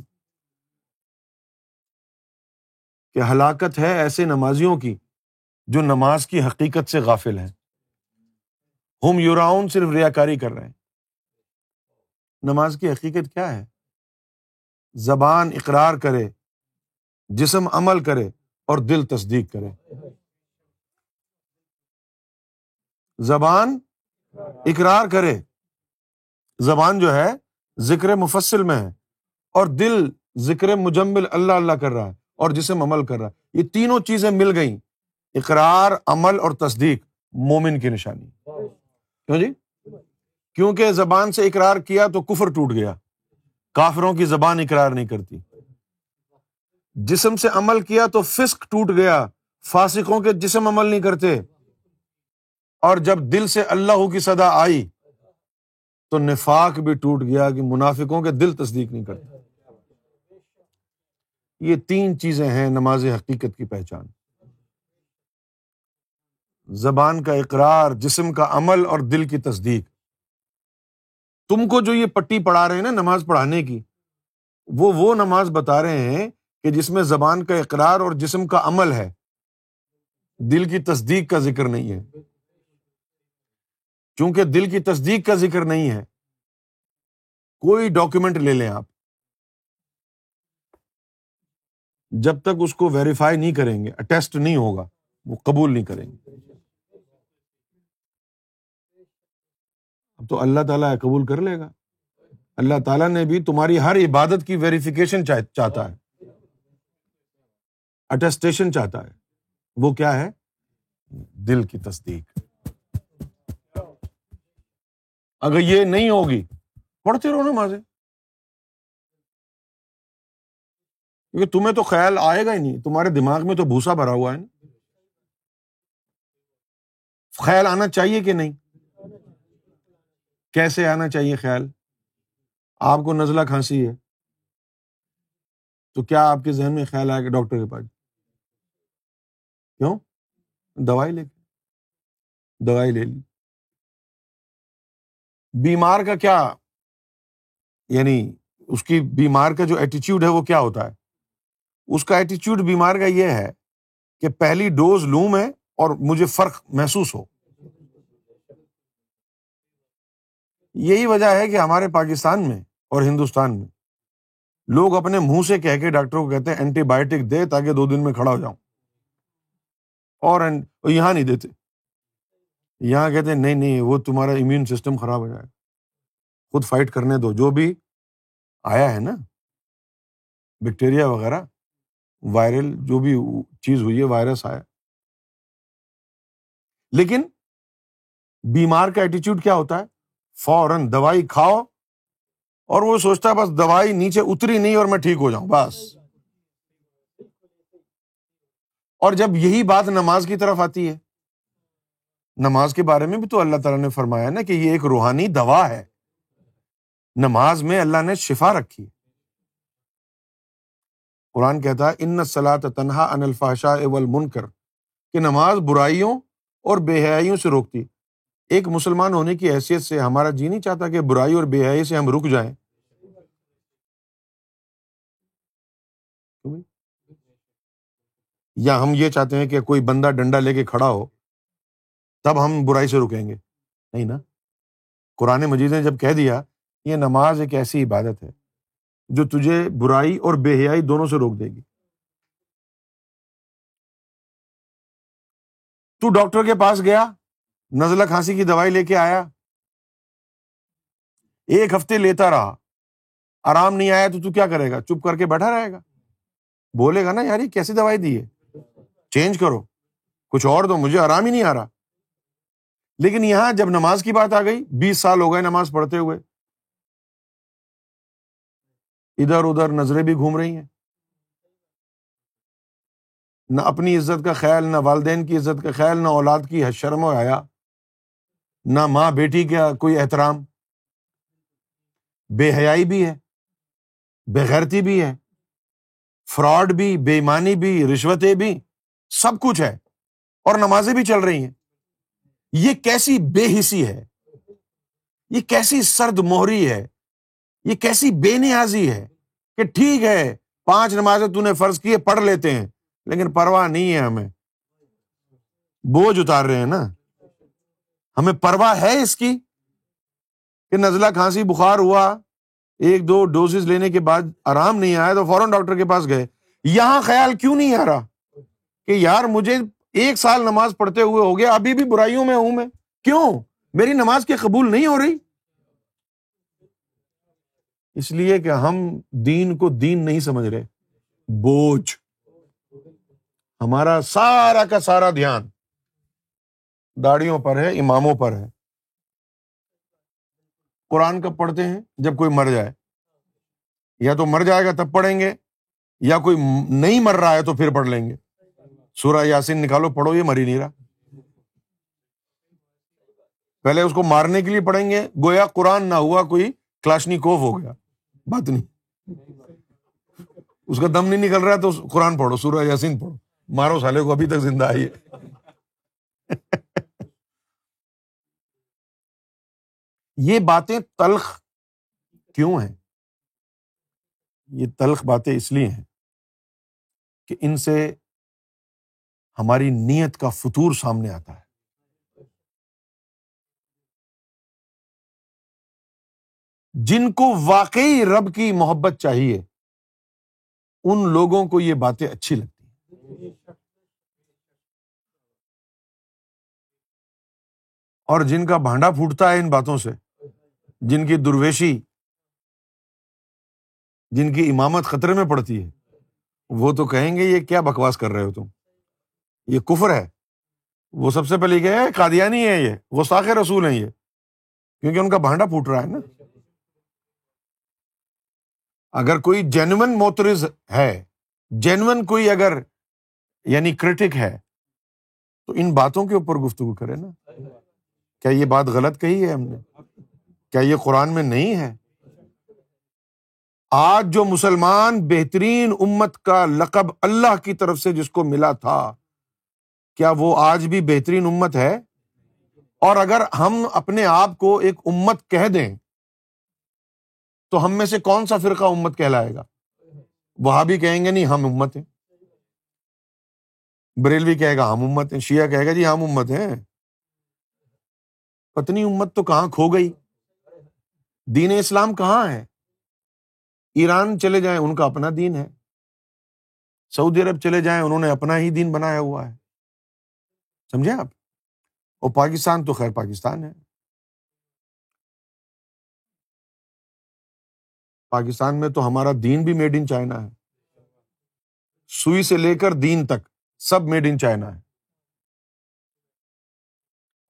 کہ ہلاکت ہے ایسے نمازیوں کی جو نماز کی حقیقت سے غافل ہیں۔ ہم یراؤن صرف ریاکاری کر رہے ہیں۔ نماز کی حقیقت کیا ہے؟ زبان اقرار کرے، جسم عمل کرے، اور دل تصدیق کرے۔ زبان اقرار کرے، زبان جو ہے ذکر مفصل میں ہے، اور دل ذکر مجمل اللہ اللہ کر رہا ہے، اور جسم عمل کر رہا ہے۔ یہ تینوں چیزیں مل گئیں، اقرار، عمل اور تصدیق، مومن کی نشانی۔ کیوں جی؟ کیونکہ زبان سے اقرار کیا تو کفر ٹوٹ گیا، کافروں کی زبان اقرار نہیں کرتی۔ جسم سے عمل کیا تو فسق ٹوٹ گیا، فاسقوں کے جسم عمل نہیں کرتے۔ اور جب دل سے اللہ کی صدا آئی تو نفاق بھی ٹوٹ گیا کہ منافقوں کے دل تصدیق نہیں کرتے۔ یہ تین چیزیں ہیں نماز حقیقت کی پہچان، زبان کا اقرار، جسم کا عمل اور دل کی تصدیق۔ تم کو جو یہ پٹی پڑھا رہے ہیں نا نماز پڑھانے کی، وہ نماز بتا رہے ہیں کہ جس میں زبان کا اقرار اور جسم کا عمل ہے، دل کی تصدیق کا ذکر نہیں ہے۔ چونکہ دل کی تصدیق کا ذکر نہیں ہے، کوئی ڈاکیومنٹ لے لیں آپ، جب تک اس کو ویریفائی نہیں کریں گے، اٹیسٹ نہیں ہوگا، وہ قبول نہیں کریں گے۔ اب تو اللہ تعالیٰ قبول کر لے گا۔ اللہ تعالیٰ نے بھی تمہاری ہر عبادت کی ویریفیکیشن چاہتا ہے، اٹیسٹیشن چاہتا ہے۔ وہ کیا ہے؟ دل کی تصدیق۔ اگر یہ نہیں ہوگی، پڑھتے رہو نمازیں، کیونکہ تمہیں تو خیال آئے گا ہی نہیں، تمہارے دماغ میں تو بھوسا بھرا ہوا ہے نا۔ خیال آنا چاہیے کہ نہیں؟ کیسے آنا چاہیے خیال؟ آپ کو نزلہ کھانسی ہے تو کیا آپ کے ذہن میں خیال آئے گا ڈاکٹر کے پاس؟ کیوں؟ دوائی لے لی۔ بیمار کا کیا، یعنی اس کی بیمار کا جو ایٹیٹیوڈ ہے وہ کیا ہوتا ہے؟ اس کا ایٹیٹیوڈ بیمار کا یہ ہے کہ پہلی ڈوز لوں میں اور مجھے فرق محسوس ہو۔ یہی وجہ ہے کہ ہمارے پاکستان میں اور ہندوستان میں لوگ اپنے منہ سے کہہ کے ڈاکٹروں کو کہتے ہیں اینٹی بائیوٹک دے تاکہ 2 دن میں کھڑا ہو جاؤں، اور یہاں نہیں دیتے۔ یہاں کہتے ہیں نہیں نہیں، وہ تمہارا امیون سسٹم خراب ہو جائے گا، خود فائٹ کرنے دو، جو بھی آیا ہے نا بیکٹیریا وغیرہ، وائرل جو بھی چیز ہوئی ہے، وائرس آیا۔ لیکن بیمار کا ایٹیٹیوڈ کیا ہوتا ہے؟ فوراً دوائی کھاؤ، اور وہ سوچتا ہے بس دوائی نیچے اتری نہیں اور میں ٹھیک ہو جاؤں بس۔ اور جب یہی بات نماز کی طرف آتی ہے، نماز کے بارے میں بھی تو اللہ تعالیٰ نے فرمایا نا کہ یہ ایک روحانی دوا ہے، نماز میں اللہ نے شفا رکھی ہے۔ قرآن کہتا ہے ان الصلاۃ تنہا عن الفحشاء والمنکر، کہ نماز برائیوں اور بے حیائیوں سے روکتی۔ ایک مسلمان ہونے کی حیثیت سے ہمارا جی نہیں چاہتا کہ برائی اور بے حیائی سے ہم رک جائیں۔ یا ہم یہ چاہتے ہیں کہ کوئی بندہ ڈنڈا لے کے کھڑا ہو تب ہم برائی سے رکیں گے، نہیں نا۔ قرآن مجید نے جب کہہ دیا یہ نماز ایک ایسی عبادت ہے جو تجھے برائی اور بے حیائی دونوں سے روک دے گی۔ تو ڈاکٹر کے پاس گیا، نزلہ کھانسی کی دوائی لے کے آیا، 1 ہفتے لیتا رہا، آرام نہیں آیا تو کیا کرے گا؟ چپ کر کے بیٹھا رہے گا؟ بولے گا نا یار یہ کیسی دوائی دی ہے، چینج کرو، کچھ اور دو، مجھے آرام ہی نہیں آ رہا۔ لیکن یہاں جب نماز کی بات آ گئی، 20 سال ہو گئے نماز پڑھتے ہوئے، ادھر ادھر نظریں بھی گھوم رہی ہیں، نہ اپنی عزت کا خیال، نہ والدین کی عزت کا خیال، نہ اولاد کی شرم و حیا، نہ ماں بیٹی کا کوئی احترام۔ بے حیائی بھی ہے، بے غیرتی بھی ہے، فراڈ بھی، بے ایمانی بھی، رشوتیں بھی، سب کچھ ہے، اور نمازیں بھی چل رہی ہیں۔ یہ کیسی بے حسی ہے، یہ کیسی سرد مہری ہے، یہ کیسی بے نیازی ہے کہ ٹھیک ہے 5 نمازیں تو نے فرض کیے، پڑھ لیتے ہیں، لیکن پرواہ نہیں ہے ہمیں۔ بوجھ اتار رہے ہیں نا، ہمیں پرواہ ہے اس کی کہ نزلہ کھانسی بخار ہوا، 1-2 ڈوزز لینے کے بعد آرام نہیں آیا تو فوراً ڈاکٹر کے پاس گئے۔ یہاں خیال کیوں نہیں آ رہا کہ یار مجھے 1 سال نماز پڑھتے ہوئے ہو گیا، ابھی بھی برائیوں میں ہوں میں، کیوں میری نماز کی قبول نہیں ہو رہی؟ اس لیے کہ ہم دین کو دین نہیں سمجھ رہے، بوجھ۔ ہمارا سارا کا سارا دھیان داڑھیوں پر ہے، اماموں پر ہے۔ قرآن کب پڑھتے ہیں؟ جب کوئی مر جائے، یا تو مر جائے گا تب پڑھیں گے، یا کوئی نہیں مر رہا ہے تو پھر پڑھ لیں گے۔ سورہ یاسین نکالو، پڑھو، یہ مر ہی نہیں رہا، پہلے اس کو مارنے کے لیے پڑھیں گے، گویا قرآن نہ ہوا کوئی کلاشنیکوف ہو گیا، بات نہیں، اس کا دم نہیں نکل رہا تو قرآن پڑھو، سورہ یاسین پڑھو، مارو سالے کو، ابھی تک زندہ آئی ہے۔ یہ باتیں تلخ کیوں ہیں؟ یہ تلخ باتیں اس لیے ہیں کہ ان سے ہماری نیت کا فطور سامنے آتا ہے۔ جن کو واقعی رب کی محبت چاہیے ان لوگوں کو یہ باتیں اچھی لگتی ہیں، اور جن کا بھانڈا پھوٹتا ہے ان باتوں سے، جن کی درویشی، جن کی امامت خطرے میں پڑتی ہے، وہ تو کہیں گے یہ کیا بکواس کر رہے ہو تم، یہ کفر ہے۔ وہ سب سے پہلے کہے قادیانی ہے، یہ وہ ساخ رسول ہیں، یہ کیونکہ ان کا بھانڈا پھوٹ رہا ہے نا۔ اگر کوئی جینون موترز ہے، جینون کوئی اگر یعنی کرٹک ہے، تو ان باتوں کے اوپر گفتگو کرے نا، کیا یہ بات غلط کہی ہے ہم نے، کیا یہ قرآن میں نہیں ہے؟ آج جو مسلمان بہترین امت کا لقب اللہ کی طرف سے جس کو ملا تھا، کیا وہ آج بھی بہترین امت ہے؟ اور اگر ہم اپنے آپ کو ایک امت کہہ دیں تو ہم میں سے کون سا فرقہ امت کہلائے گا؟ وہابی کہیں گے نہیں ہم امت ہیں، بریلوی کہے گا ہم امت ہیں، شیعہ کہے گا جی ہم امت ہیں۔ پتنی امت تو کہاں کھو گئی، دین اسلام کہاں ہے؟ ایران چلے جائیں، ان کا اپنا دین ہے، سعودی عرب چلے جائیں، انہوں نے اپنا ہی دین بنایا ہوا ہے، سمجھے آپ؟ اور پاکستان تو خیر پاکستان ہے، پاکستان میں تو ہمارا دین بھی میڈ ان چائنا ہے، سوئی سے لے کر دین تک سب میڈ ان چائنا ہے۔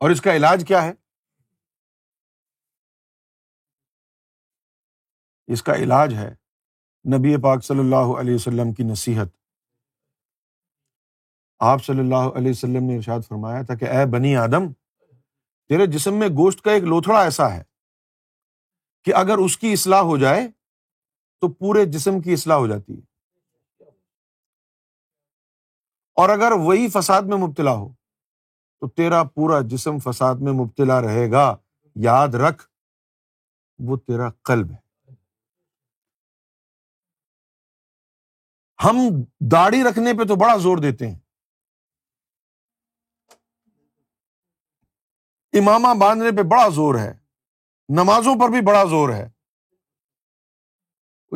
اور اس کا علاج کیا ہے؟ اس کا علاج ہے نبی پاک صلی اللہ علیہ وسلم کی نصیحت۔ آپ صلی اللہ علیہ وسلم نے ارشاد فرمایا تھا کہ اے بنی آدم، تیرے جسم میں گوشت کا ایک لوتھڑا ایسا ہے کہ اگر اس کی اصلاح ہو جائے تو پورے جسم کی اصلاح ہو جاتی ہے، اور اگر وہی فساد میں مبتلا ہو تو تیرا پورا جسم فساد میں مبتلا رہے گا، یاد رکھ وہ تیرا قلب ہے۔ ہم داڑھی رکھنے پہ تو بڑا زور دیتے ہیں، امامہ باندھنے پہ بڑا زور ہے، نمازوں پر بھی بڑا زور ہے،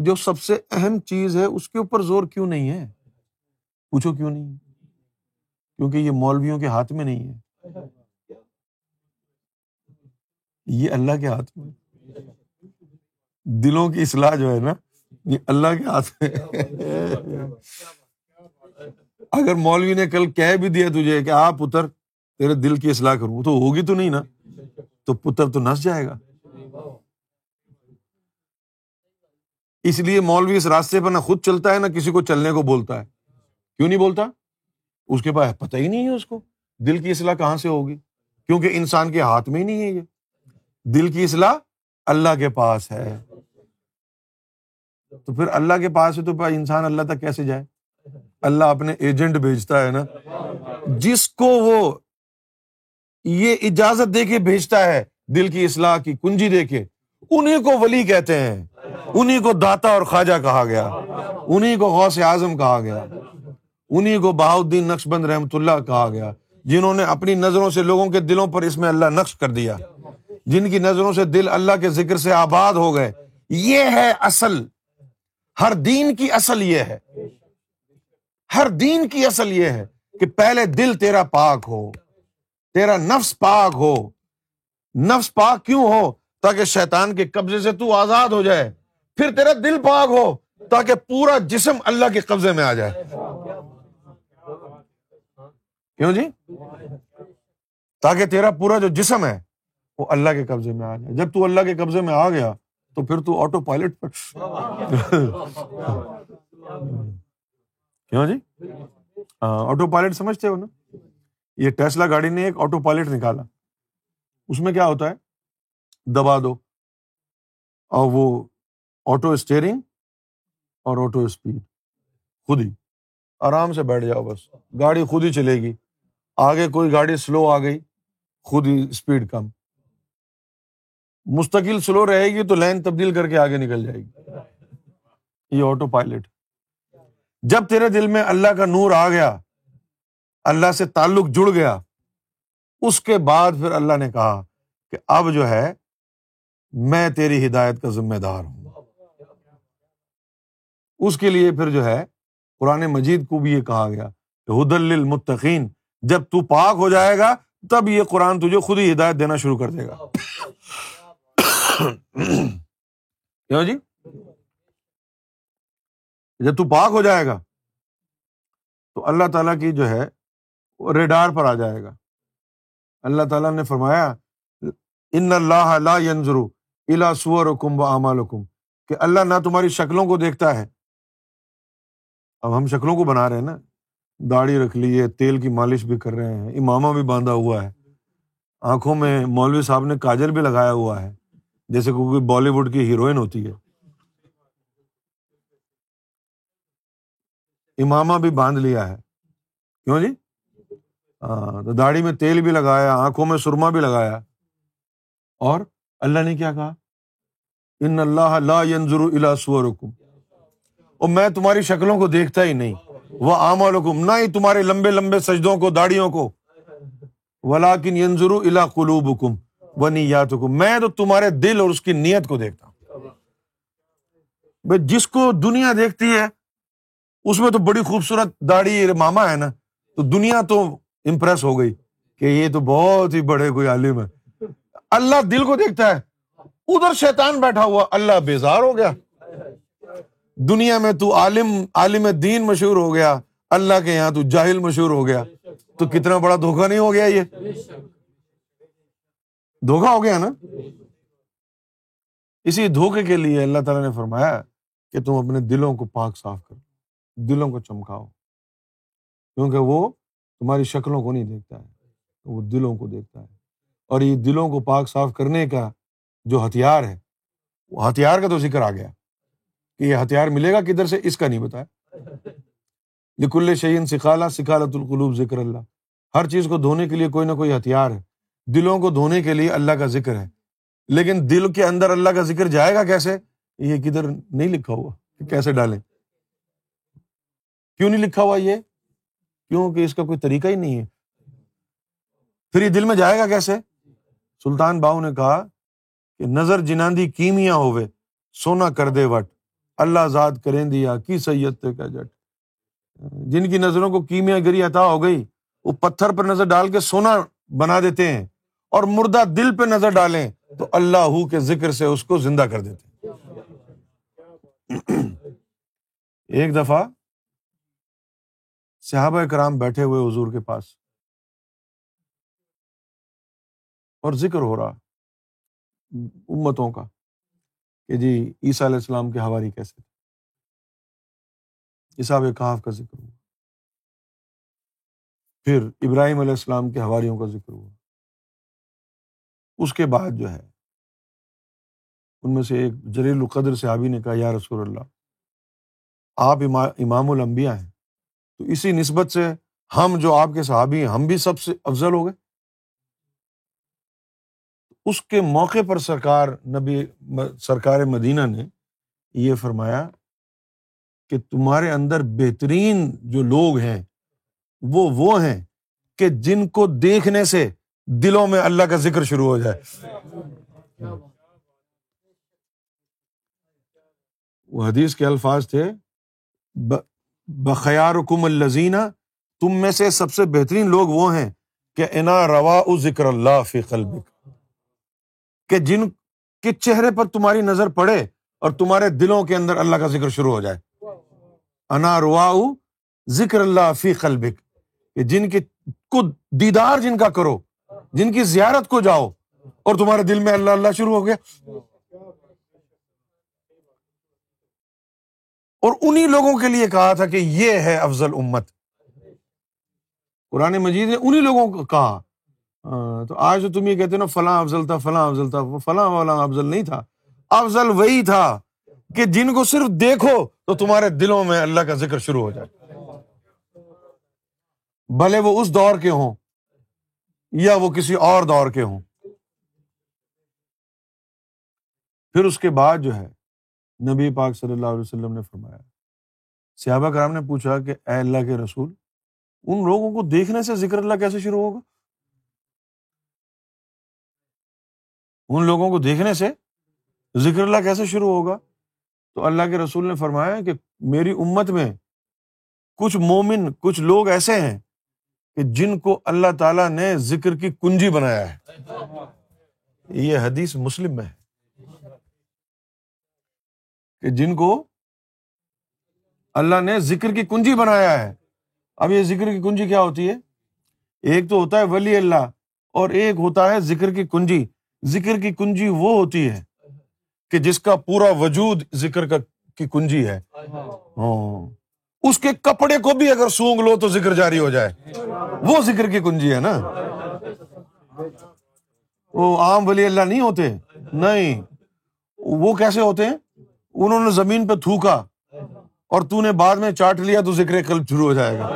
جو سب سے اہم چیز ہے اس کے اوپر زور کیوں نہیں ہے؟ پوچھو کیوں نہیں؟ کیونکہ یہ مولویوں کے ہاتھ میں نہیں ہے، یہ اللہ کے ہاتھ میں۔ دلوں کی اصلاح جو ہے نا، یہ اللہ کے ہاتھ میں۔ اگر مولوی نے کل کہہ بھی دیا تجھے کہ آپ پتر تیرے دل کی اصلاح کروں، تو ہوگی تو نہیں نا، تو پتر تو نس جائے گا۔ اس لیے مولوی اس راستے پر نہ خود چلتا ہے، نہ کسی کو چلنے کو بولتا ہے۔ کیوں نہیں بولتا؟ اس کے پاس پتہ ہی نہیں ہے اس کو دل کی اصلاح کہاں سے ہوگی، کیونکہ انسان کے ہاتھ میں ہی نہیں ہے یہ، دل کی اصلاح اللہ کے پاس ہے۔ تو پھر اللہ کے پاس ہے تو انسان اللہ تک کیسے جائے؟ اللہ اپنے ایجنٹ بھیجتا ہے نا، جس کو وہ یہ اجازت دے کے بھیجتا ہے دل کی اصلاح کی کنجی دے کے، انہیں کو ولی کہتے ہیں، انہیں کو داتا اور خواجہ کہا گیا، انہیں کو غوث اعظم کہا گیا، انہیں کو بہاؤالدین نقشبند رحمۃ اللہ کہا گیا، جنہوں نے اپنی نظروں سے لوگوں کے دلوں پر اس میں اللہ نقش کر دیا، جن کی نظروں سے دل اللہ کے ذکر سے آباد ہو گئے۔ یہ ہے اصل، ہر دین کی اصل یہ ہے، ہر دین کی اصل یہ ہے کہ پہلے دل تیرا پاک ہو، تیرا نفس پاک ہو۔ نفس پاک کیوں ہو؟ تاکہ شیطان کے قبضے سے تو آزاد ہو جائے۔ پھر تیرا دل پاک ہو تاکہ پورا جسم اللہ کے قبضے میں آ جائے۔ کیوں جی؟ تاکہ تیرا پورا جو جسم ہے وہ اللہ کے قبضے میں آ جائے۔ جب تو اللہ کے قبضے میں آ گیا تو پھر تو آٹو پائلٹ پر۔ کیوں جی؟ آٹو پائلٹ سمجھتے ہو نا؟ یہ ٹیسلا گاڑی نے ایک آٹو پائلٹ نکالا، اس میں کیا ہوتا ہے، دبا دو اور وہ آٹو اسٹیئرنگ اور آٹو اسپیڈ، خود ہی آرام سے بیٹھ جاؤ، بس گاڑی خود ہی چلے گی۔ آگے کوئی گاڑی سلو آ گئی، خود ہی اسپیڈ کم، مستقل سلو رہے گی تو لائن تبدیل کر کے آگے نکل جائے گی۔ یہ آٹو پائلٹ۔ جب تیرے دل میں اللہ کا نور آ گیا، اللہ سے تعلق جڑ گیا، اس کے بعد پھر اللہ نے کہا کہ اب جو ہے میں تیری ہدایت کا ذمہ دار ہوں۔ اس کے لیے پھر جو ہے قرآن مجید کو بھی یہ کہا گیا کہ ہدل للمتقین۔ جب تو پاک ہو جائے گا تب یہ قرآن تجھے خود ہی ہدایت دینا شروع کر دے گا۔ کیوں جی؟ جب تو پاک ہو جائے گا تو اللہ تعالیٰ کی جو ہے ریڈار پر آ جائے گا۔ اللہ تعالیٰ نے فرمایا ان اللہ لا ينظر الی صورکم واعمالکم، کہ اللہ نہ تمہاری شکلوں کو دیکھتا ہے۔ اب ہم شکلوں کو بنا رہے ہیں نا، داڑھی رکھ لی ہے، تیل کی مالش بھی کر رہے ہیں، امامہ بھی باندھا ہوا ہے، آنکھوں میں مولوی صاحب نے کاجل بھی لگایا ہوا ہے، جیسے کوئی بالی ووڈ کی ہیروئن ہوتی ہے، امامہ بھی باندھ لیا ہے۔ کیوں جی؟ ہاں، تو داڑھی میں تیل بھی لگایا، آنکھوں میں سرما بھی لگایا، اور اللہ نے کیا کہا، ان اللہ لا ينظر الی صورکم، اور میں تمہاری شکلوں کو دیکھتا ہی نہیں، واعمالکم، نہ ہی تمہارے لمبے لمبے سجدوں کو، داڑھیوں کو، ولکن ينظر الی قلوبکم ونیاتکم، میں تو تمہارے دل اور اس کی نیت کو دیکھتا ہوں۔ جس کو دنیا دیکھتی ہے اس میں تو بڑی خوبصورت داڑھی امامہ ہے نا، تو دنیا تو امپریس ہو گئی کہ یہ تو بہت ہی بڑے کوئی عالم ہے۔ اللہ دل کو دیکھتا ہے، ادھر شیطان بیٹھا ہوا، اللہ بیزار ہو گیا۔ دنیا میں تو عالم دین مشہور ہو گیا، اللہ کے یہاں تو جاہل مشہور ہو گیا، تو کتنا بڑا دھوکہ نہیں ہو گیا؟ یہ دھوکہ ہو گیا نا۔ اسی دھوکے کے لیے اللہ تعالیٰ نے فرمایا کہ تم اپنے دلوں کو پاک صاف کرو، دلوں کو چمکاؤ، کیونکہ وہ تمہاری شکلوں کو نہیں دیکھتا ہے، وہ دلوں کو دیکھتا ہے۔ اور یہ دلوں کو پاک صاف کرنے کا جو ہتھیار ہے، وہ ہتھیار کا تو ذکر آ گیا کہ یہ ہتھیار ملے گا کدھر سے، اس کا نہیں بتایا۔ لکل شیء سقالہ، سقالۃ القلوب ذکر اللہ، ہر چیز کو دھونے کے لیے کوئی نہ کوئی ہتھیار ہے۔ دلوں کو دھونے کے لیے اللہ کا ذکر ہے، لیکن دل کے اندر اللہ کا ذکر جائے گا کیسے، یہ کدھر نہیں لکھا ہوا کہ کیسے ڈالیں۔ کیوں نہیں لکھا ہوا یہ؟ کیونکہ اس کا کوئی طریقہ ہی نہیں ہے۔ پھر یہ دل میں جائے گا کیسے؟ سلطان باؤ نے کہا کہ نظر جناندی کیمیا ہوئے، سونا کر دے وٹ، اللہ آزاد کریں دیا کی سید تے کا جٹ۔ جن کی نظروں کو کیمیا گری عطا ہو گئی، وہ پتھر پر نظر ڈال کے سونا بنا دیتے ہیں، اور مردہ دل پہ نظر ڈالیں تو اللہ ہو کے ذکر سے اس کو زندہ کر دیتے ہیں۔ ایک دفعہ صحابہ کرام بیٹھے ہوئے حضور کے پاس اور ذکر ہو رہا امتوں کا کہ جی عیسیٰ علیہ السلام کے حواری کیسے تھے، اصحاب کہف کا ذکر ہوا، پھر ابراہیم علیہ السلام کے حواریوں کا ذکر ہوا۔ اس کے بعد جو ہے ان میں سے ایک جلیل القدر صحابی نے کہا، یا رسول اللہ، آپ امام الانبیاء ہیں، تو اسی نسبت سے ہم جو آپ کے صحابی ہیں ہم بھی سب سے افضل ہو گئے۔ اس کے موقع پر سرکار مدینہ نے یہ فرمایا کہ تمہارے اندر بہترین جو لوگ ہیں وہ ہیں کہ جن کو دیکھنے سے دلوں میں اللہ کا ذکر شروع ہو جائے۔ وہ حدیث کے الفاظ تھے، بخیارکم الذین، تم میں سے سب سے بہترین لوگ وہ ہیں کہ انا رواء ذکر اللہ فی قلبک، کہ جن کے چہرے پر تمہاری نظر پڑے اور تمہارے دلوں کے اندر اللہ کا ذکر شروع ہو جائے۔ انا رواء ذکر اللہ فی قلبک، کہ جن کے کو دیدار جن کا کرو، جن کی زیارت کو جاؤ اور تمہارے دل میں اللہ اللہ شروع ہو گیا۔ اور انہی لوگوں کے لیے کہا تھا کہ یہ ہے افضل امت۔ قرآن مجید نے انہی لوگوں کو کہا۔ تو آج تو تم یہ کہتے ہو نا فلاں افضل تھا، فلاں افضل تھا، فلاں والا افضل نہیں تھا، افضل وہی تھا کہ جن کو صرف دیکھو تو تمہارے دلوں میں اللہ کا ذکر شروع ہو جائے، بھلے وہ اس دور کے ہوں یا وہ کسی اور دور کے ہوں۔ پھر اس کے بعد جو ہے نبی پاک صلی اللہ علیہ وسلم نے فرمایا، صحابہ کرام نے پوچھا کہ اے اللہ کے رسول، ان لوگوں کو دیکھنے سے ذکر اللہ کیسے شروع ہوگا؟ ان لوگوں کو دیکھنے سے ذکر اللہ کیسے شروع ہوگا؟ تو اللہ کے رسول نے فرمایا کہ میری امت میں کچھ مومن، کچھ لوگ ایسے ہیں کہ جن کو اللہ تعالیٰ نے ذکر کی کنجی بنایا ہے۔ یہ حدیث مسلم میں ہے کہ جن کو اللہ نے ذکر کی کنجی بنایا ہے۔ اب یہ ذکر کی کنجی کیا ہوتی ہے؟ ایک تو ہوتا ہے ولی اللہ اور ایک ہوتا ہے ذکر کی کنجی۔ ذکر کی کنجی وہ ہوتی ہے کہ جس کا پورا وجود ذکر کی کنجی ہے، اس کے کپڑے کو بھی اگر سونگ لو تو ذکر جاری ہو جائے، وہ ذکر کی کنجی ہے نا۔ وہ عام ولی اللہ نہیں ہوتے، نہیں، وہ کیسے ہوتے ہیں؟ انہوں نے زمین پہ تھوکا اور تو نے بعد میں چاٹ لیا تو ذکر قلب شروع ہو جائے گا۔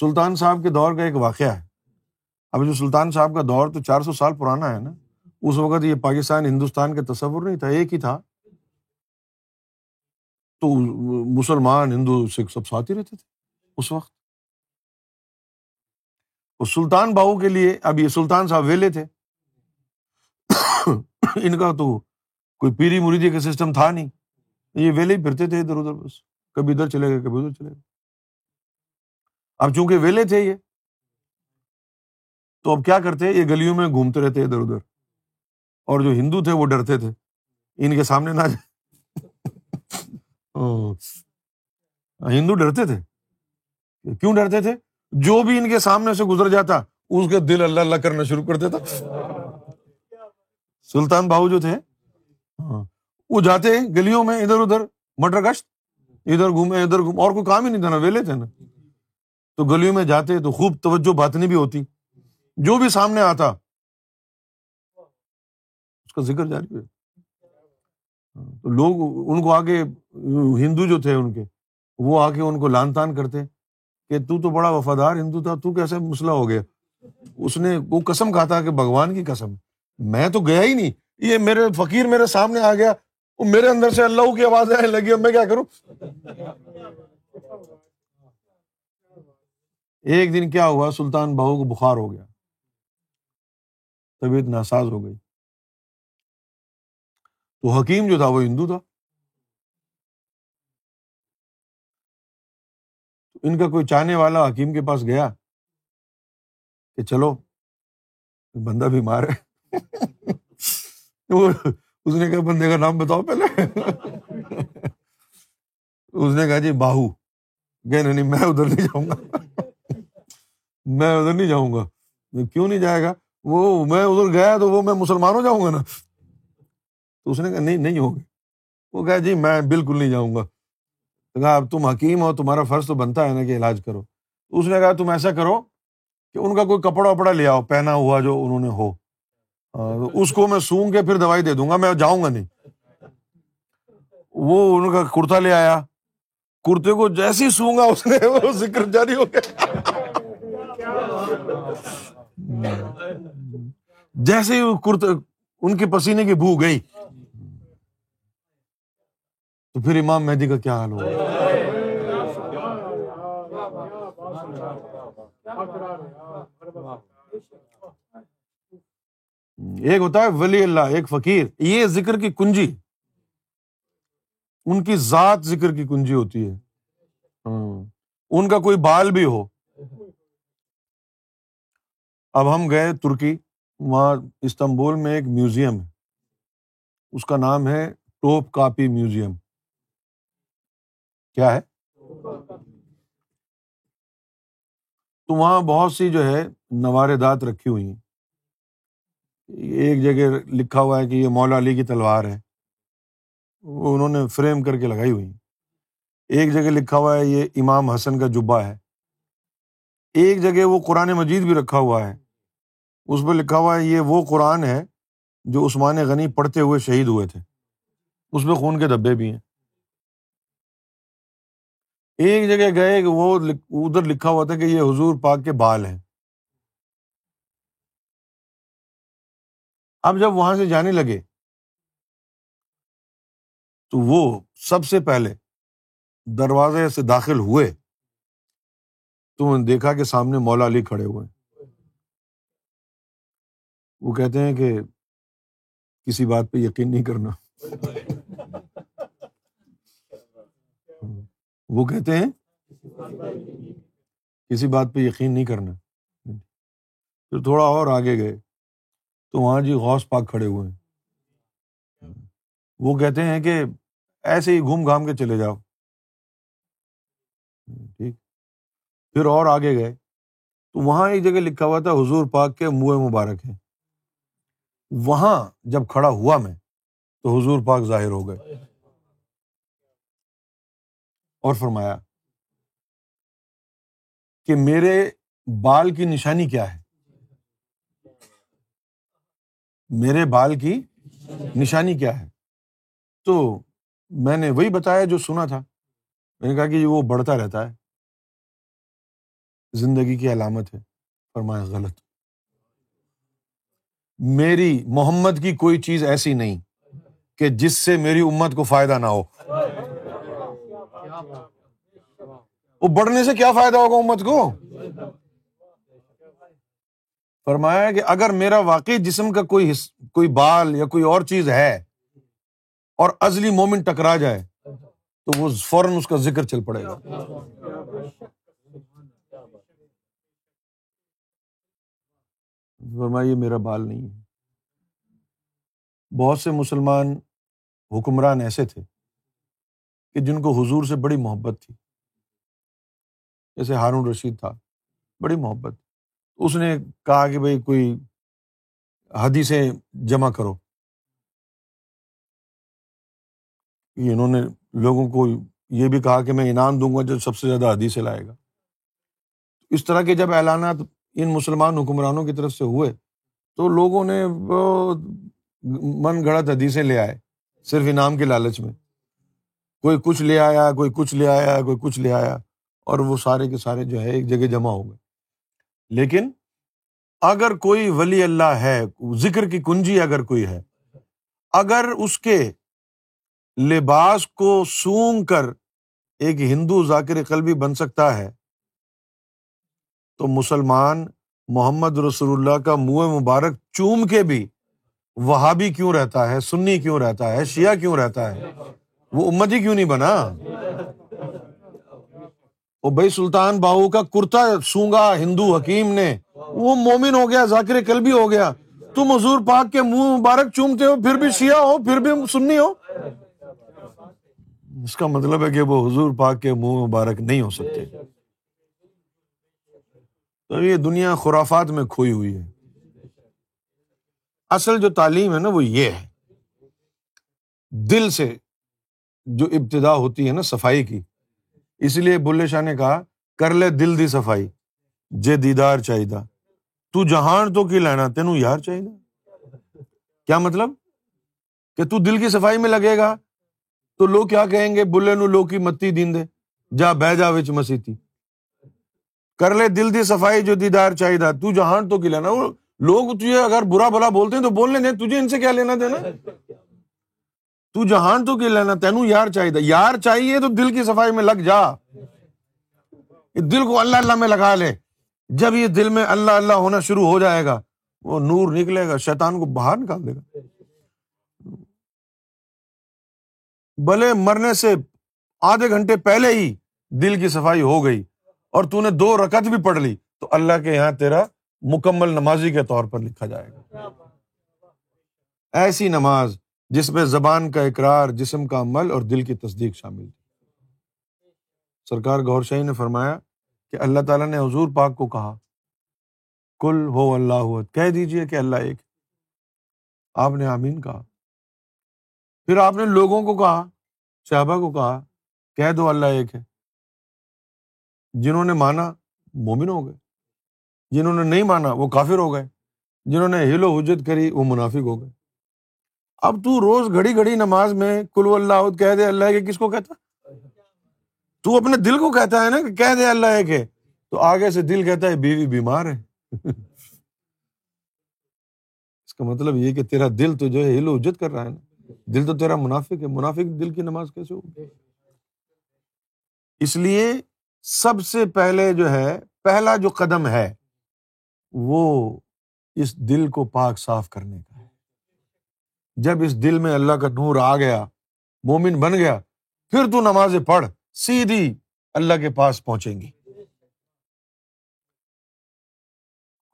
سلطان صاحب کے دور کا ایک واقعہ ہے۔ اب جو سلطان صاحب کا دور تو 400 سال پرانا ہے نا، اس وقت یہ پاکستان ہندوستان کا تصور نہیں تھا، ایک ہی تھا، تو مسلمان ہندو سکھ سب ساتھ ہی رہتے تھے اس وقت۔ اس سلطان باہو کے لیے، اب یہ سلطان صاحب ویلے تھے، ان کا تو کوئی پیری مریدی کا سسٹم تھا نہیں، یہ ویلے ہی پھرتے تھے ادھر ادھر، بس کبھی ادھر چلے گئے کبھی ادھر چلے گئے۔ اب چونکہ ویلے تھے یہ، تو اب کیا کرتے، یہ گلیوں میں گھومتے رہتے ادھر ادھر، اور جو ہندو تھے وہ ڈرتے تھے ان کے سامنے نہ جائے۔ ہندو ڈرتے تھے، کیوں ڈرتے تھے؟ جو بھی ان کے سامنے سے گزر جاتا اس کے دل اللہ اللہ کرنا شروع کر دیتا۔ سلطان باہو جو تھے وہ جاتے گلیوں میں ادھر ادھر، مٹر گشت، ادھر گھومے ادھر گھومے، اور کوئی کام ہی نہیں تھا نا، ویلے تھے نا، تو گلیوں میں جاتے تو خوب توجہ باطنی بھی ہوتی، جو بھی سامنے آتا اس کا ذکر جاری ہوتا۔ تو لوگ ان کو آگے، ہندو جو تھے ان کے، وہ آ کے ان کو لان تان کرتے کہ تو تو بڑا وفادار ہندو تھا، تو کیسے مسلح ہو گیا؟ اس نے وہ قسم کہا تھا کہ بھگوان کی قسم، میں تو گیا ہی نہیں، یہ میرے فقیر میرے سامنے آ گیا، میرے اندر سے اللہ کی آواز آنے لگی، اب میں کیا کروں؟ ایک دن کیا ہوا، سلطان باہو کو بخار ہو گیا، طبیعت ناساز ہو گئی، تو حکیم جو تھا وہ ہندو تھا، ان کا کوئی چاہنے والا حکیم کے پاس گیا کہ چلو بندہ بیمار ہے۔ اس نے کہا بندے کا نام بتاؤ پہلے۔ اس نے کہا جی باہو، کہ نہیں میں ادھر نہیں جاؤں گا، میں ادھر نہیں جاؤں گا۔ کیوں نہیں جائے گا؟ وہ میں ادھر گیا تو وہ میں مسلمان ہو جاؤں گا نا۔ تو اس نے کہا نہیں نہیں ہوگا۔ وہ کہا جی میں بالکل نہیں جاؤں گا۔ تو کہا اب تم حکیم ہو، تمہارا فرض تو بنتا ہے نا کہ علاج کرو. اس نے کہا تم ایسا کرو کہ ان کا کوئی کپڑا وپڑا لے آؤ پہنا ہوا جو انہوں نے ہو، اس کو میں سونگ کے پھر دوائی دے دوں گا، میں جاؤں گا نہیں. وہ ان کا کرتا لے آیا، کرتے کو جیسی سونگا اس نے، وہ ذکر جاری ہو گیا. جیسے ہی کرتے ان کے پسینے کی بھو گئی تو پھر امام مہدی کا کیا حال ہوا؟ ایک ہوتا ہے ولی اللہ، ایک فقیر. یہ ذکر کی کنجی، ان کی ذات ذکر کی کنجی ہوتی ہے. ان کا کوئی بال بھی ہو. اب ہم گئے ترکی، وہاں استنبول میں ایک میوزیم ہے، اس کا نام ہے ٹوپ کاپی میوزیم. کیا ہے؟ تو وہاں بہت سی جو ہے نواردات رکھی ہوئی ہیں. ایک جگہ لکھا ہوا ہے کہ یہ مولا علی کی تلوار ہے، وہ انہوں نے فریم کر کے لگائی ہوئی. ایک جگہ لکھا ہوا ہے یہ امام حسن کا جبہ ہے. ایک جگہ وہ قرآن مجید بھی رکھا ہوا ہے، اس پہ لکھا ہوا ہے یہ وہ قرآن ہے جو عثمان غنی پڑھتے ہوئے شہید ہوئے تھے، اس پہ خون کے دھبے بھی ہیں. ایک جگہ گئے کہ وہ ادھر لکھا ہوا تھا کہ یہ حضور پاک کے بال ہیں. اب جب وہاں سے جانے لگے تو وہ سب سے پہلے دروازے سے داخل ہوئے تو نے دیکھا کہ سامنے مولا علی کھڑے ہوئے ہیں. وہ کہتے ہیں کہ کسی بات پہ یقین نہیں کرنا. وہ کہتے ہیں کسی بات پہ یقین نہیں کرنا. پھر تھوڑا اور آگے گئے تو وہاں جی غوث پاک کھڑے ہوئے ہیں. وہ کہتے ہیں کہ ایسے ہی گھوم گھام کے چلے جاؤ. ٹھیک. پھر اور آگے گئے تو وہاں ایک جگہ لکھا ہوا تھا حضور پاک کے منہ مبارک ہیں. وہاں جب کھڑا ہوا میں تو حضور پاک ظاہر ہو گئے اور فرمایا کہ میرے بال کی نشانی کیا ہے؟ میرے بال کی نشانی کیا ہے؟ تو میں نے وہی بتایا جو سنا تھا. میں نے کہا کہ وہ بڑھتا رہتا ہے، زندگی کی علامت ہے. فرمایا غلط، میری محمد کی کوئی چیز ایسی نہیں کہ جس سے میری امت کو فائدہ نہ ہو. وہ بڑھنے سے کیا فائدہ ہوگا امت کو؟ فرمایا کہ اگر میرا واقعی جسم کا کوئی بال یا کوئی اور چیز ہے اور ازلی مومن ٹکرا جائے تو وہ فوراً اس کا ذکر چل پڑے گا. فرمایا یہ میرا بال نہیں ہے. بہت سے مسلمان حکمران ایسے تھے کہ جن کو حضور سے بڑی محبت تھی، جیسے ہارون رشید تھا، بڑی محبت. اس نے کہا کہ بھائی کوئی حدیثیں جمع کرو، انہوں نے لوگوں کو یہ بھی کہا کہ میں انعام دوں گا جو سب سے زیادہ حدیثیں لائے گا. اس طرح کے جب اعلانات ان مسلمان حکمرانوں کی طرف سے ہوئے تو لوگوں نے من گھڑت حدیثیں لے آئے صرف انعام کے لالچ میں. کوئی کچھ لے آیا، کوئی کچھ لے آیا، کوئی کچھ لے آیا، اور وہ سارے کے سارے جو ہے ایک جگہ جمع ہو گئے. لیکن اگر کوئی ولی اللہ ہے، ذکر کی کنجی اگر کوئی ہے، اگر اس کے لباس کو سونگ کر ایک ہندو ذاکر قلبی بن سکتا ہے تو مسلمان محمد رسول اللہ کا منہ مبارک چوم کے بھی وہابی کیوں رہتا ہے، سنی کیوں رہتا ہے، شیعہ کیوں رہتا ہے؟ وہ امتی کیوں نہیں بنا؟ وہ بھائی سلطان باہو کا کرتا سونگا ہندو حکیم نے، وہ مومن ہو گیا، ذاکر قلبی ہو گیا. تم حضور پاک کے منہ مبارک چومتے ہو، پھر بھی شیعہ ہو، پھر بھی سنی ہو. اس کا مطلب ہے کہ وہ حضور پاک کے منہ مبارک نہیں ہو سکتے. تو یہ دنیا خرافات میں کھوئی ہوئی ہے. اصل جو تعلیم ہے نا وہ یہ ہے، دل سے جو ابتدا ہوتی ہے نا صفائی کی، اس لیے بلے شاہ نے کہا کر لے دل دی صفائی، جے دیدار چاہیدا تو جہان تو کی لینا، تینوں یار چاہیدا۔ کیا مطلب؟ کہ تو دل کی صفائی میں لگے گا تو لوگ کیا کہیں گے، بلے نو لوگ کی متی دین دے، جا بہ جا وچ مسیتی۔ کر لے دل دی صفائی جو دیدار چاہیدا تو جہان تو کی لینا۔ لوگ تجھے اگر برا بھلا بولتے ہیں تو بولنے دیں، تجھے ان سے کیا لینا دینا، تو جہان تو کی لینا، تینوں یار چاہیدا۔ یار چاہیے تو دل کی صفائی میں لگ جا، دل کو اللہ اللہ میں لگا لے۔ جب یہ دل میں اللہ اللہ ہونا شروع ہو جائے گا وہ نور نکلے گا، شیطان کو باہر نکال دے گا۔ بھلے مرنے سے آدھے گھنٹے پہلے ہی دل کی صفائی ہو گئی اور تو نے 2 رکعت بھی پڑھ لی تو اللہ کے یہاں تیرا مکمل نمازی کے طور پر لکھا جائے گا۔ ایسی نماز جس میں زبان کا اقرار، جسم کا عمل اور دل کی تصدیق شامل تھی۔ سرکار گوھر شاہی نے فرمایا کہ اللہ تعالیٰ نے حضور پاک کو کہا کل ہو اللہ احد، کہہ دیجئے کہ اللہ ایک، آپ نے آمین کہا۔ پھر آپ نے لوگوں کو کہا، صحابہ کو کہا کہہ دو اللہ ایک ہے، جنہوں نے مانا مومن ہو گئے، جنہوں نے نہیں مانا وہ کافر ہو گئے، جنہوں نے ہیل و حجت کری وہ منافق ہو گئے۔ اب تو روز گھڑی گھڑی نماز میں کل ہو اللہ احد کہہ دے، اللہ ایک کس کو کہتا؟ تو اپنے دل کو کہتا ہے نا کہ کہہ دے اللہ ایک ہے، تو آگے سے دل کہتا ہے بیوی بیمار ہے۔ اس کا مطلب یہ کہ تیرا دل تو جو ہے ہیل و حجت کر رہا ہے نا، دل تو تیرا منافق ہے، منافق دل کی نماز کیسے ہوگی؟ اس لیے سب سے پہلے جو ہے، پہلا جو قدم ہے وہ اس دل کو پاک صاف کرنے کا ہے۔ جب اس دل میں اللہ کا نور آ گیا، مومن بن گیا، پھر تو نمازیں پڑھ، سیدھی اللہ کے پاس پہنچیں گی۔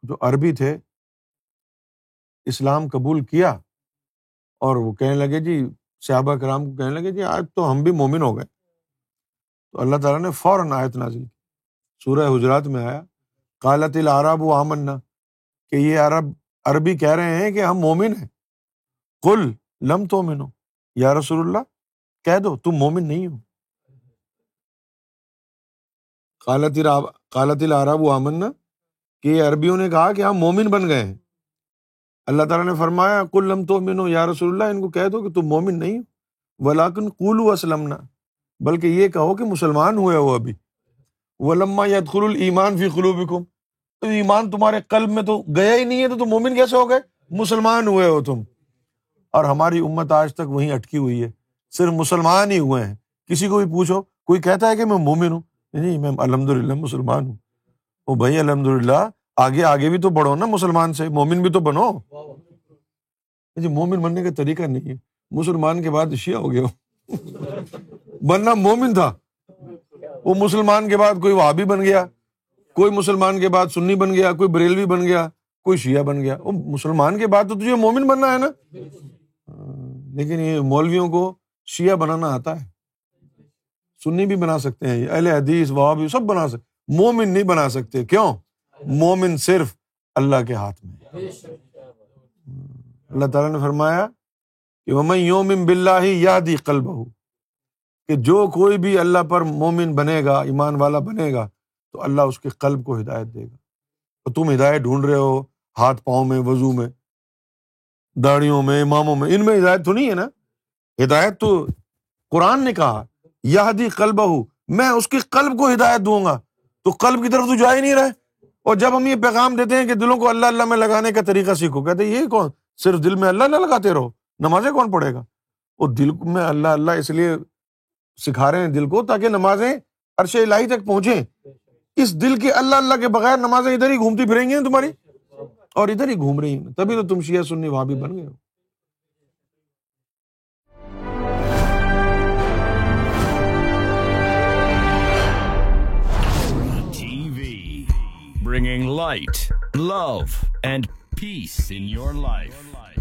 جو عربی تھے اسلام قبول کیا اور وہ کہنے لگے جی، صحابہ کرام کو کہنے لگے جی آج تو ہم بھی مومن ہو گئے، تو اللہ تعالیٰ نے فوراً آیت نازل کی، سورہ حجرات میں آیا قالت العرب آمنا، کہ یہ عرب عربی کہہ رہے ہیں کہ ہم مومن ہیں۔ قل لم تؤمنوا، یا رسول اللہ کہہ دو تم مومن نہیں ہو۔ قالت العرب آمنا، کہ عربیوں نے کہا کہ ہم مومن بن گئے ہیں۔ اللہ تعالیٰ نے فرمایا قل لم تؤمنوا، یا رسول اللہ ان کو کہہ دو کہ تم مومن نہیں ہو، ولکن قولوا اسلمنا، بلکہ یہ کہو کہ مسلمان ہوئے ہو ابھی۔ ولما يدخل الايمان في قلوبكم، تو ایمان تمہارے قلب میں تو گیا ہی نہیں ہے، تو تم مومن کیسے ہو گئے؟ مسلمان ہوئے ہو تم۔ اور ہماری امت آج تک وہیں اٹکی ہوئی ہے، صرف مسلمان ہی ہوئے ہیں۔ کسی کو بھی پوچھو، کوئی کہتا ہے کہ میں مومن ہوں، نہیں میں الحمدللہ مسلمان ہوں۔ او بھائی الحمدللہ، آگے آگے بھی تو بڑھو نا، مسلمان سے مومن بھی تو بنو۔ جی مومن بننے کا طریقہ نہیں ہے، مسلمان کے بعد شیعہ ہو گیا ہو۔ بننا مومن تھا، وہ مسلمان کے بعد کوئی وہابی بن گیا، کوئی مسلمان کے بعد سنی بن گیا، کوئی بریلوی بن گیا، کوئی شیعہ بن گیا۔ وہ مسلمان کے بعد تو تجھے مومن بننا ہے نا، لیکن یہ مولویوں کو شیعہ بنانا آتا ہے، سنی بھی بنا سکتے ہیں، اہل حدیث وہابی سب بنا سکتے، مومن نہیں بنا سکتے۔ کیوں؟ مومن صرف اللہ کے ہاتھ میں۔ اللہ تعالیٰ نے فرمایا کہ وَمَن يُؤْمِن بِاللَّهِ يَهْدِ قَلْبَهُ، کہ جو کوئی بھی اللہ پر مومن بنے گا، ایمان والا بنے گا، تو اللہ اس کے قلب کو ہدایت دے گا۔ تو تم ہدایت ڈھونڈ رہے ہو ہاتھ پاؤں میں، وضو میں، داڑھیوں میں، اماموں میں، ان میں ہدایت تو نہیں ہے نا۔ ہدایت تو قرآن نے کہا یہدی قلبہ، میں اس کے قلب کو ہدایت دوں گا، تو قلب کی طرف تو جا ہی نہیں رہے۔ اور جب ہم یہ پیغام دیتے ہیں کہ دلوں کو اللہ اللہ میں لگانے کا طریقہ سیکھو، کہتے ہیں یہ کون، صرف دل میں اللہ اللہ لگاتے رہو، نمازیں کون پڑھے گا؟ اور دل میں اللہ اللہ اس لیے سکھا رہے ہیں دل کو تاکہ نمازیں عرش الہی تک پہنچیں۔ اس دل کے اللہ اللہ کے بغیر نمازیں ادھر ہی گھومتی پھریں گی تمہاری، اور ادھر ہی گھوم رہی ہیں، تبھی تو تم شیعہ سنی وہابی بن گئے ہو۔ Bringing light, love, and peace in your life.